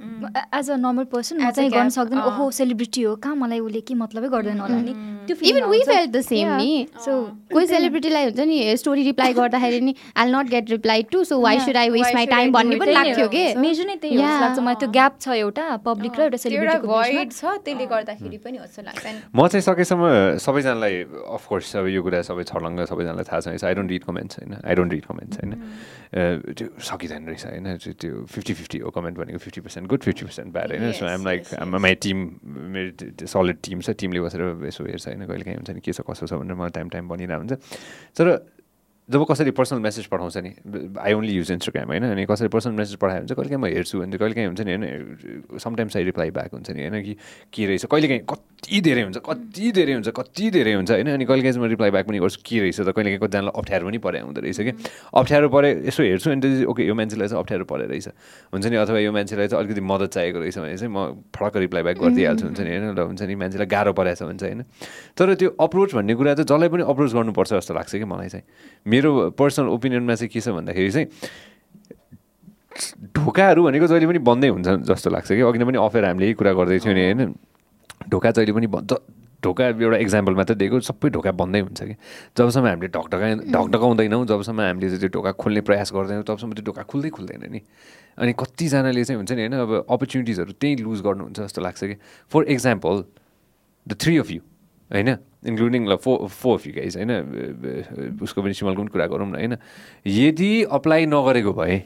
एज अ नर्मल पर्सन म चाहिँ गर्न सक्दैन ओहो सेलिब्रिटी हो कहाँ मलाई उसले के मतलबै गर्दैन होला नि त्यो even we felt the same नि सो कोही सेलिब्रिटीलाई हुन्छ नि स्टोरी रिप्लाई गर्दाखेरि नि I will not get reply to so why should I waste my time भन्ने पनि लाग्थ्यो कि मेजर नै त्यही हो लाग्छ मलाई त्यो ग्याप छ एउटा पब्लिक र एउटा सेलिब्रिटीको भोइड छ त्यसले गर्दाखेरि पनि जस्तो लाग्छ म चाहिँ सकेसम्म सबैजनालाई अफकोर्स अब यो कुरा सबै छर्लङ्ग सबैजनालाई थाहा छ आई डोन्ट रिड कमेन्ट्स होइन आई डोन्ट रिड कमेन्ट्स होइन त्यो सकिँदैन रहेछ होइन त्यो फिफ्टी फिफ्टी हो कमेन्ट भनेको fifty percent good fifty percent bad होइन so I'm like my team मेरो सलिड टिम छ टिमले बसेर यसो हेर्छ होइन कहिले काहीँ हुन्छ नि के छ कसो छ भनेर मलाई टाइम टाइम बनिरहेको हुन्छ तर जब कसरी पर्सनल मेसेज पठाउँछ नि आई ओन्ली युज इन्स्टाग्राम होइन अनि कसरी पर्सनल मेसेज पठायो हुन्छ कहिले काहीँ म हेर्छु अनि कहिले काहीँ हुन्छ नि होइन समटाइम्स आई रिप्लाई ब्याक हुन्छ नि होइन कि के रहेछ कहिले काहीँ कति धेरै हुन्छ कति धेरै हुन्छ कति धेरै हुन्छ होइन अनि कहिले काहीँ म रिप्लाई ब्याक पनि गर्छु के रहेछ त कहिले काहीँ कतिजनालाई अप्ठ्यारो पनि परे हुँदो रहेछ कि अप्ठ्यारो परे यसो हेर्छु अनि त्यसपछि ओके यो मान्छेलाई चाहिँ अप्ठ्यारो परे रहेछ हुन्छ नि अथवा यो मान्छेलाई चाहिँ अलिकति मद्दत चाहिएको रहेछ भने चाहिँ म फरक रिप्लाई ब्याक गरिदिइहाल्छु हुन्छ नि होइन ल हुन्छ नि मान्छेलाई गाह्रो परेछ हुन्छ होइन तर त्यो अप्रोच भन्ने कुरा चाहिँ जसलाई पनि अप्रोच गर्नुपर्छ जस्तो लाग्छ कि मलाई चाहिँ मेरो पर्सनल ओपिनियनमा चाहिँ के छ भन्दाखेरि चाहिँ ढोकाहरू भनेको जहिले पनि बन्दै हुन्छ जस्तो लाग्छ कि अघि नै पनि अफेर हामीले यही कुरा गर्दै थियौँ नि होइन ढोका जहिले पनि बन्द ढोका एउटा इक्जाम्पल मात्र दिएको सबै ढोका बन्दै हुन्छ कि जबसम्म हामीले ढकढका ढकढकाउँदैनौँ जबसम्म हामीले त्यो ढोका खोल्ने प्रयास गर्दैनौँ तबसम्म त्यो ढोका खुल्दै खुल्दैन नि अनि कतिजनाले चाहिँ हुन्छ नि होइन अब अपर्च्युनिटिजहरू त्यहीँ लुज गर्नुहुन्छ जस्तो लाग्छ कि for example the three of you होइन इन्क्लुडिङ ल four four of you guys होइन उसको पनि सिमलको पनि कुरा गरौँ न होइन यदि अप्लाई नगरेको भए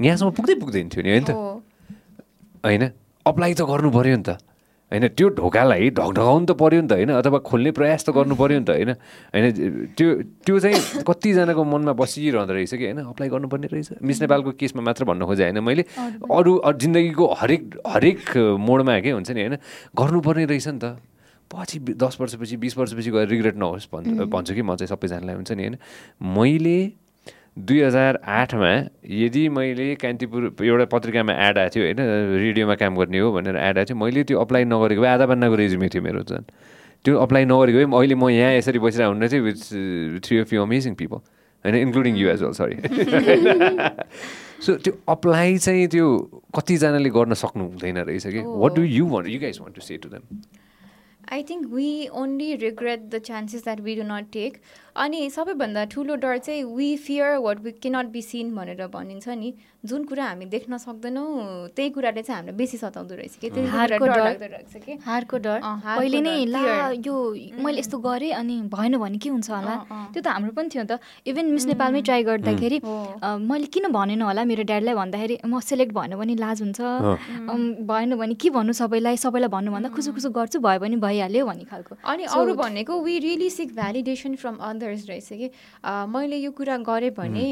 यहाँसम्म पुग्दै पुग्दैन थियो नि होइन त होइन अप्लाई त गर्नु पऱ्यो नि त होइन त्यो ढोकालाई ढकढकाउनु त पऱ्यो नि त होइन अथवा खोल्ने प्रयास त गर्नु पऱ्यो नि त होइन होइन त्यो त्यो चाहिँ कतिजनाको मनमा बसिरहँदो रहेछ कि होइन अप्लाई गर्नुपर्ने रहेछ मिस नेपालको केसमा मात्र भन्न खोजेँ होइन मैले अरू जिन्दगीको हरेक हरेक मोडमा के हुन्छ नि होइन गर्नुपर्ने रहेछ नि त पछि दस वर्षपछि बिस वर्षपछि गएर रिग्रेट नहोस् भन् भन्छु कि म चाहिँ सबैजनालाई हुन्छ नि होइन मैले दुई हजार आठमा यदि मैले कान्तिपुर एउटा पत्रिकामा एड आएको थियो होइन रेडियोमा काम गर्ने हो भनेर एड आएको थियो मैले त्यो अप्लाई नगरेको भए आधा बन्नाको रेज्युमे थियो मेरो झन् त्यो अप्लाई नगरेको भए अहिले म यहाँ यसरी बसिरहेको हुन्न थिएँ with three of you amazing people होइन इन्क्लुडिङ यु एज वेल सरी सो त्यो अप्लाई चाहिँ त्यो कतिजनाले गर्न सक्नु हुँदैन रहेछ कि what do you want you guys want to say to them I think we only regret the chances that we do not take. अनि सबैभन्दा ठूलो डर चाहिँ we fear what we can not be seen भनेर भनिन्छ नि जुन कुरा हामी देख्न सक्दैनौ त्यही कुराले चाहिँ हामीलाई बेसी सताउँदो रहेछ के त्यो हारको डर लाग्दो रहेछ के हारको डर पहिले नै ला यो मैले यस्तो गरे अनि भएन भने के हुन्छ होला त्यो त हाम्रो पनि थियो नि त इभन मिस नेपालमै ट्राई गर्दाखेरि मैले किन भनेन होला मेरो ड्याडीलाई भन्दाखेरि म सिलेक्ट भएन भने लाज हुन्छ भएन भने के भन्नु सबैलाई सबैलाई भन्नु भन्दा खुसु खुसु गर्छु भयो भने भइहाल्यो भन्ने खालको अनि अरू भनेको we really seek validation from others रहेछ कि मैले यो कुरा गरेँ भने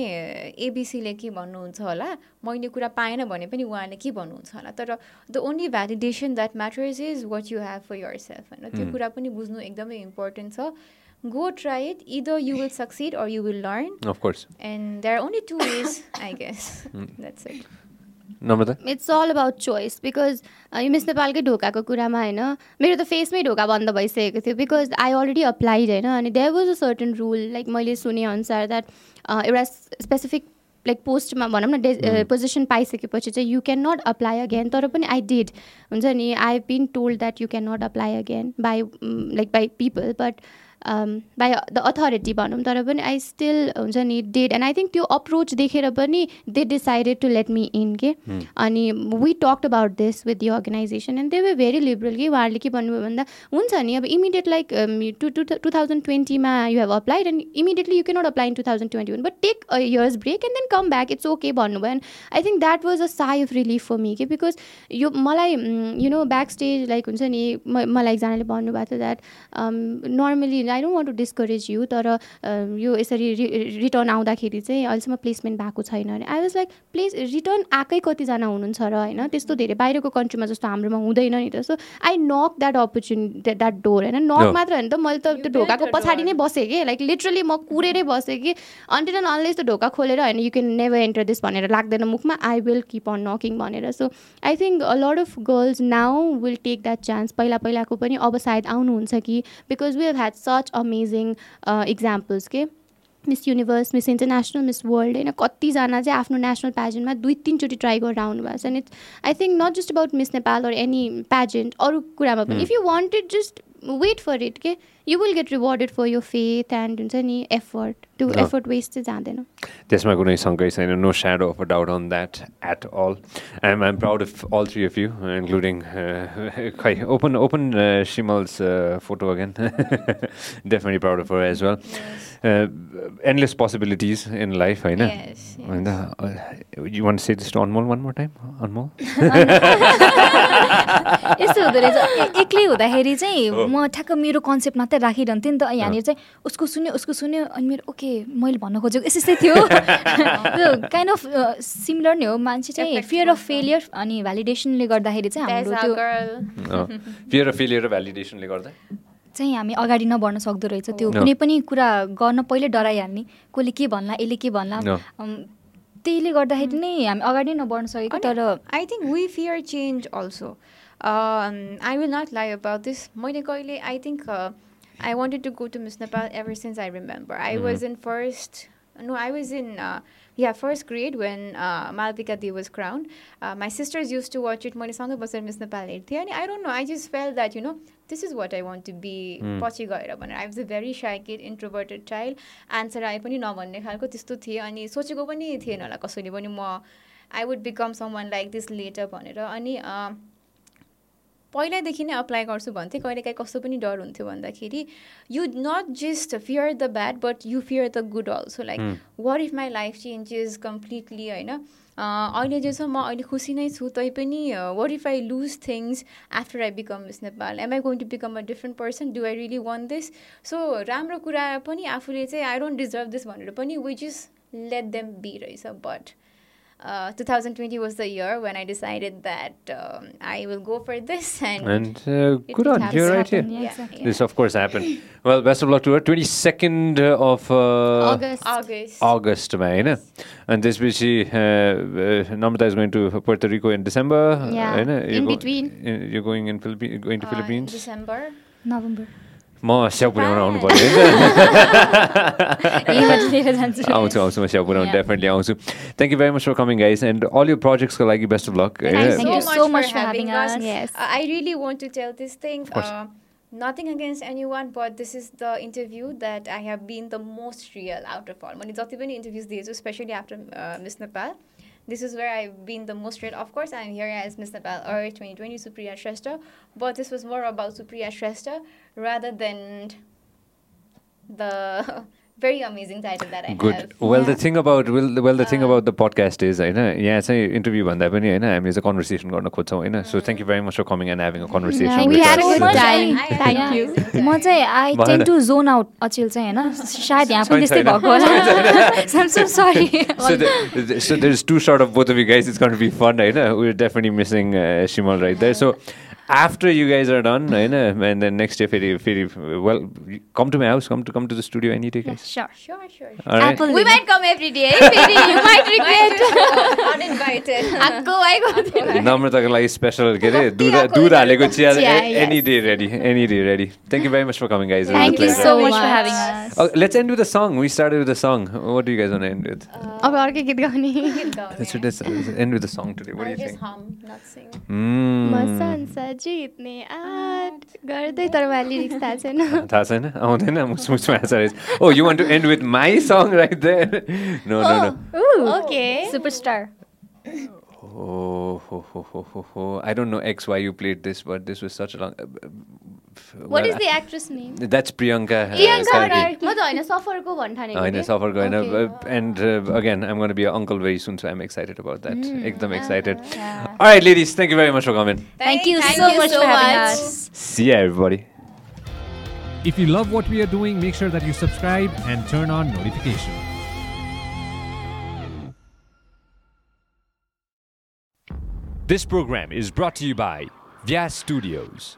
एबिसीले के भन्नुहुन्छ होला मैले कुरा पाएन भने पनि उहाँले के भन्नुहुन्छ होला तर the only validation that matters is what you have for yourself होइन त्यो कुरा पनि बुझ्नु एकदमै इम्पोर्टेन्ट छ go try it either you will succeed or you will learn of course and there are only two ways I guess that's it Namrata it's all about choice because uh, you miss Nepal ke dhoka ko kura ma haina mero ta face mai dhoka band bhaisakeko थियो because I already applied haina and there was a certain rule like मैले सुने अनुसार that एउटा specific like post ma bhanam na position पाइसकेपछि चाहिँ you cannot apply again तर पनि I did हुन्छ नि I have been told that you cannot apply again by um, like by people but Um, by the authority bhanum tara pani I still huncha ni did and I think त्यो approach देखेर पनि they decided to let me in के अनि we talked about this with the organization and they were very liberal के उहाँहरूले के भन्नुभयो भन्दा हुन्छ नि अब immediate like um, to, to, to twenty twenty मा you have applied and immediately you cannot apply in twenty twenty-one but take a year's break and then come back it's okay भन्नुभयो and I think that was a sigh of relief for me के because यो मलाई you know backstage like हुन्छ नि मलाई एकजनाले भन्नुभएको थियो that um, normally I don't want to discourage you तर यो यसरी रिटर्न आउँदाखेरि चाहिँ अहिलेसम्म प्लेसमेन्ट भएको छैन अरे I was like place return आएकै कतिजना हुनुहुन्छ र होइन त्यस्तो धेरै बाहिरको कन्ट्रीमा जस्तो हाम्रोमा हुँदैन नि त सो आई नक द्याट अपर्च्युनिटी द्याट डोर होइन नक मात्र होइन त मैले त त्यो ढोकाको पछाडि नै बसेँ कि लाइक लिटरली म कुरेरै बसेँ कि अन्टिल एन्ड अनलेस त्यो ढोका खोलेर होइन you can never enter this भनेर लाग्दैन मुखमा I will keep on knocking भनेर so I think a lot of girls now will take that chance पहिला पहिलाको पनि अब सायद आउनुहुन्छ कि because we have had such amazing uh, examples के miss universe miss international miss world होइन कतिजना चाहिँ आफ्नो नेसनल प्याजेन्टमा दुई तिनचोटि ट्राई गरेर आउनुभएको छ and it's I think not just about miss Nepal or any pageant अरू कुरामा पनि if you wanted just wait for it के you will get rewarded for your faith and हुन्छ नि एफर्ट त्यो एफर्ट वेस्ट चाहिँ जाँदैन त्यसमा कुनै शङ्कै छैन no shadow of a doubt on that at all I am I'm proud of all three of you including खै open open शिमल्स photo again definitely proud of her as well endless possibilities in life hai na yes, yes. And, uh, you want to say this to Anmol one more time Anmol यस्तो हुँदो रहेछ एक्लै हुँदाखेरि चाहिँ म ठ्याक्क मेरो concept मात्रै राखिरहन्थेँ नि त यहाँनिर चाहिँ उसको सुन्यो उसको सुन्यो अनि मेरो ओके मैले भन्न खोजेको यस्तै थियो त्यो काइन्ड अफ सिमिलर नै हो मान्छे चाहिँ फियर अफ फेलियर अनि भ्यालिडेसनले गर्दाखेरि चाहिँ हाम्रो त्यो फियर अफ फेलियर र भ्यालिडेसनले गर्दा चाहिँ हामी अगाडि नबढ्न सक्दो रहेछ त्यो कुनै पनि कुरा गर्न पहिले डराइहाल्ने कसले के भन्ला यसले के भन्ला त्यसले गर्दाखेरि नै हामी अगाडि नबढ्न सकेको तर I think we fear change also I will not lie about this मैले कहिले I think I wanted to go to miss Nepal ever since I remember I was in first no I was in Yeah, first grade when uh, Malvika Dev was crowned, uh, my sisters used to watch it. Mani sangai basera Miss Nepal herthe, and I don't know. I just felt that you know this is what I want to be. Pachi gaera bhanera. I was a very shy kid, introverted child. Answer aye pani nabanne khalko testo thiye, ani socheko pani thiyen hola kasule pani ma I would become someone like this later bhanera. Ani पहिल्यैदेखि नै apply गर्छु भन्थेँ कहिलेकाहीँ कस्तो पनि डर हुन्थ्यो भन्दाखेरि you not just fear the bad but you fear the good also like what if my life changes completely होइन अहिले जो छ म अहिले खुसी नै छु तैपनि वाट if I lose things after I become miss Nepal am I going to become a different person do I really want this so राम्रो कुरा पनि आफूले चाहिँ आई डोन्ट डिजर्भ दिस भनेर पनि we just let them be रहेछ but Uh, twenty twenty was the year when I decided that um, I will go for this and, and uh, good on you right here yeah, yeah. Exactly. This of course happened well best of luck to her twenty-second of uh, August August August ma haina and this will she uh, uh, Namrata is going to Puerto Rico in December yeah uh, in between go, uh, you're going in Philippi- going to uh, Philippines December November म स्याउ पुर्याउन आउनु पर्यो आउँछु आउँछु म स्याउ पुर्याउनु डेफिनेटली आउँछु thank you very much for coming guys and all यो प्रोजेक्ट्सको लागि best of luck I really want to tell this thing nothing against anyone, but this is the interview that I have been the most real out of all. When it's many interviews these, especially after uh, Miss Nepal, this is where I've been the most real. Of course, I'm here as Miss Nepal or twenty twenty Supriya Shrestha, but this was more about Supriya Shrestha rather than the very amazing title that I Good. Have. Well, yeah. the thing about well, well the uh, thing about the podcast is, I know, yeah, it's an interview, but I mean, it's a conversation. So thank you very much for coming and having a conversation. Yeah, we with had us. A good time. I, I, thank yeah. you. I tend to zone out. I'm so sorry. so, the, so there's two short of both of you guys. It's going to be fun. We're definitely missing uh, Shimal right there. So. After you guys are done, you know, and then next day, well, come to my house, come to come to the studio any day, guys. Sure, sure, sure. sure. Right. We do. Might come every day. You might regret. Uninvited. Akko, I go. Namrata like special. Any day ready. Any day ready. Thank you very much for coming, guys. Thank you so much for having us. Okay, let's end with a song. We started with a song. What do you guys want to end with? Let's, let's end with a song today. What do you think? Just hum, not sing. Mmm. Oh, you want to end with my song right there? No, oh, no, no. Ooh, okay. Superstar. Oh, ho, ho, ho, ho, ho. I don't know X, why you played this, but this was such a long... Uh, well, what is the actress name? That's Priyanka. Priyanka. Priyanka. And uh, again, I'm going to be an uncle very soon, so I'm excited about that. Mm. I'm excited. Yeah. All right, ladies, thank you very much for coming. Thank, thank you thank so you much so for having much. Us. See ya, everybody. If you love what we are doing, make sure that you subscribe and turn on notifications. This program is brought to you by Vyas Studios.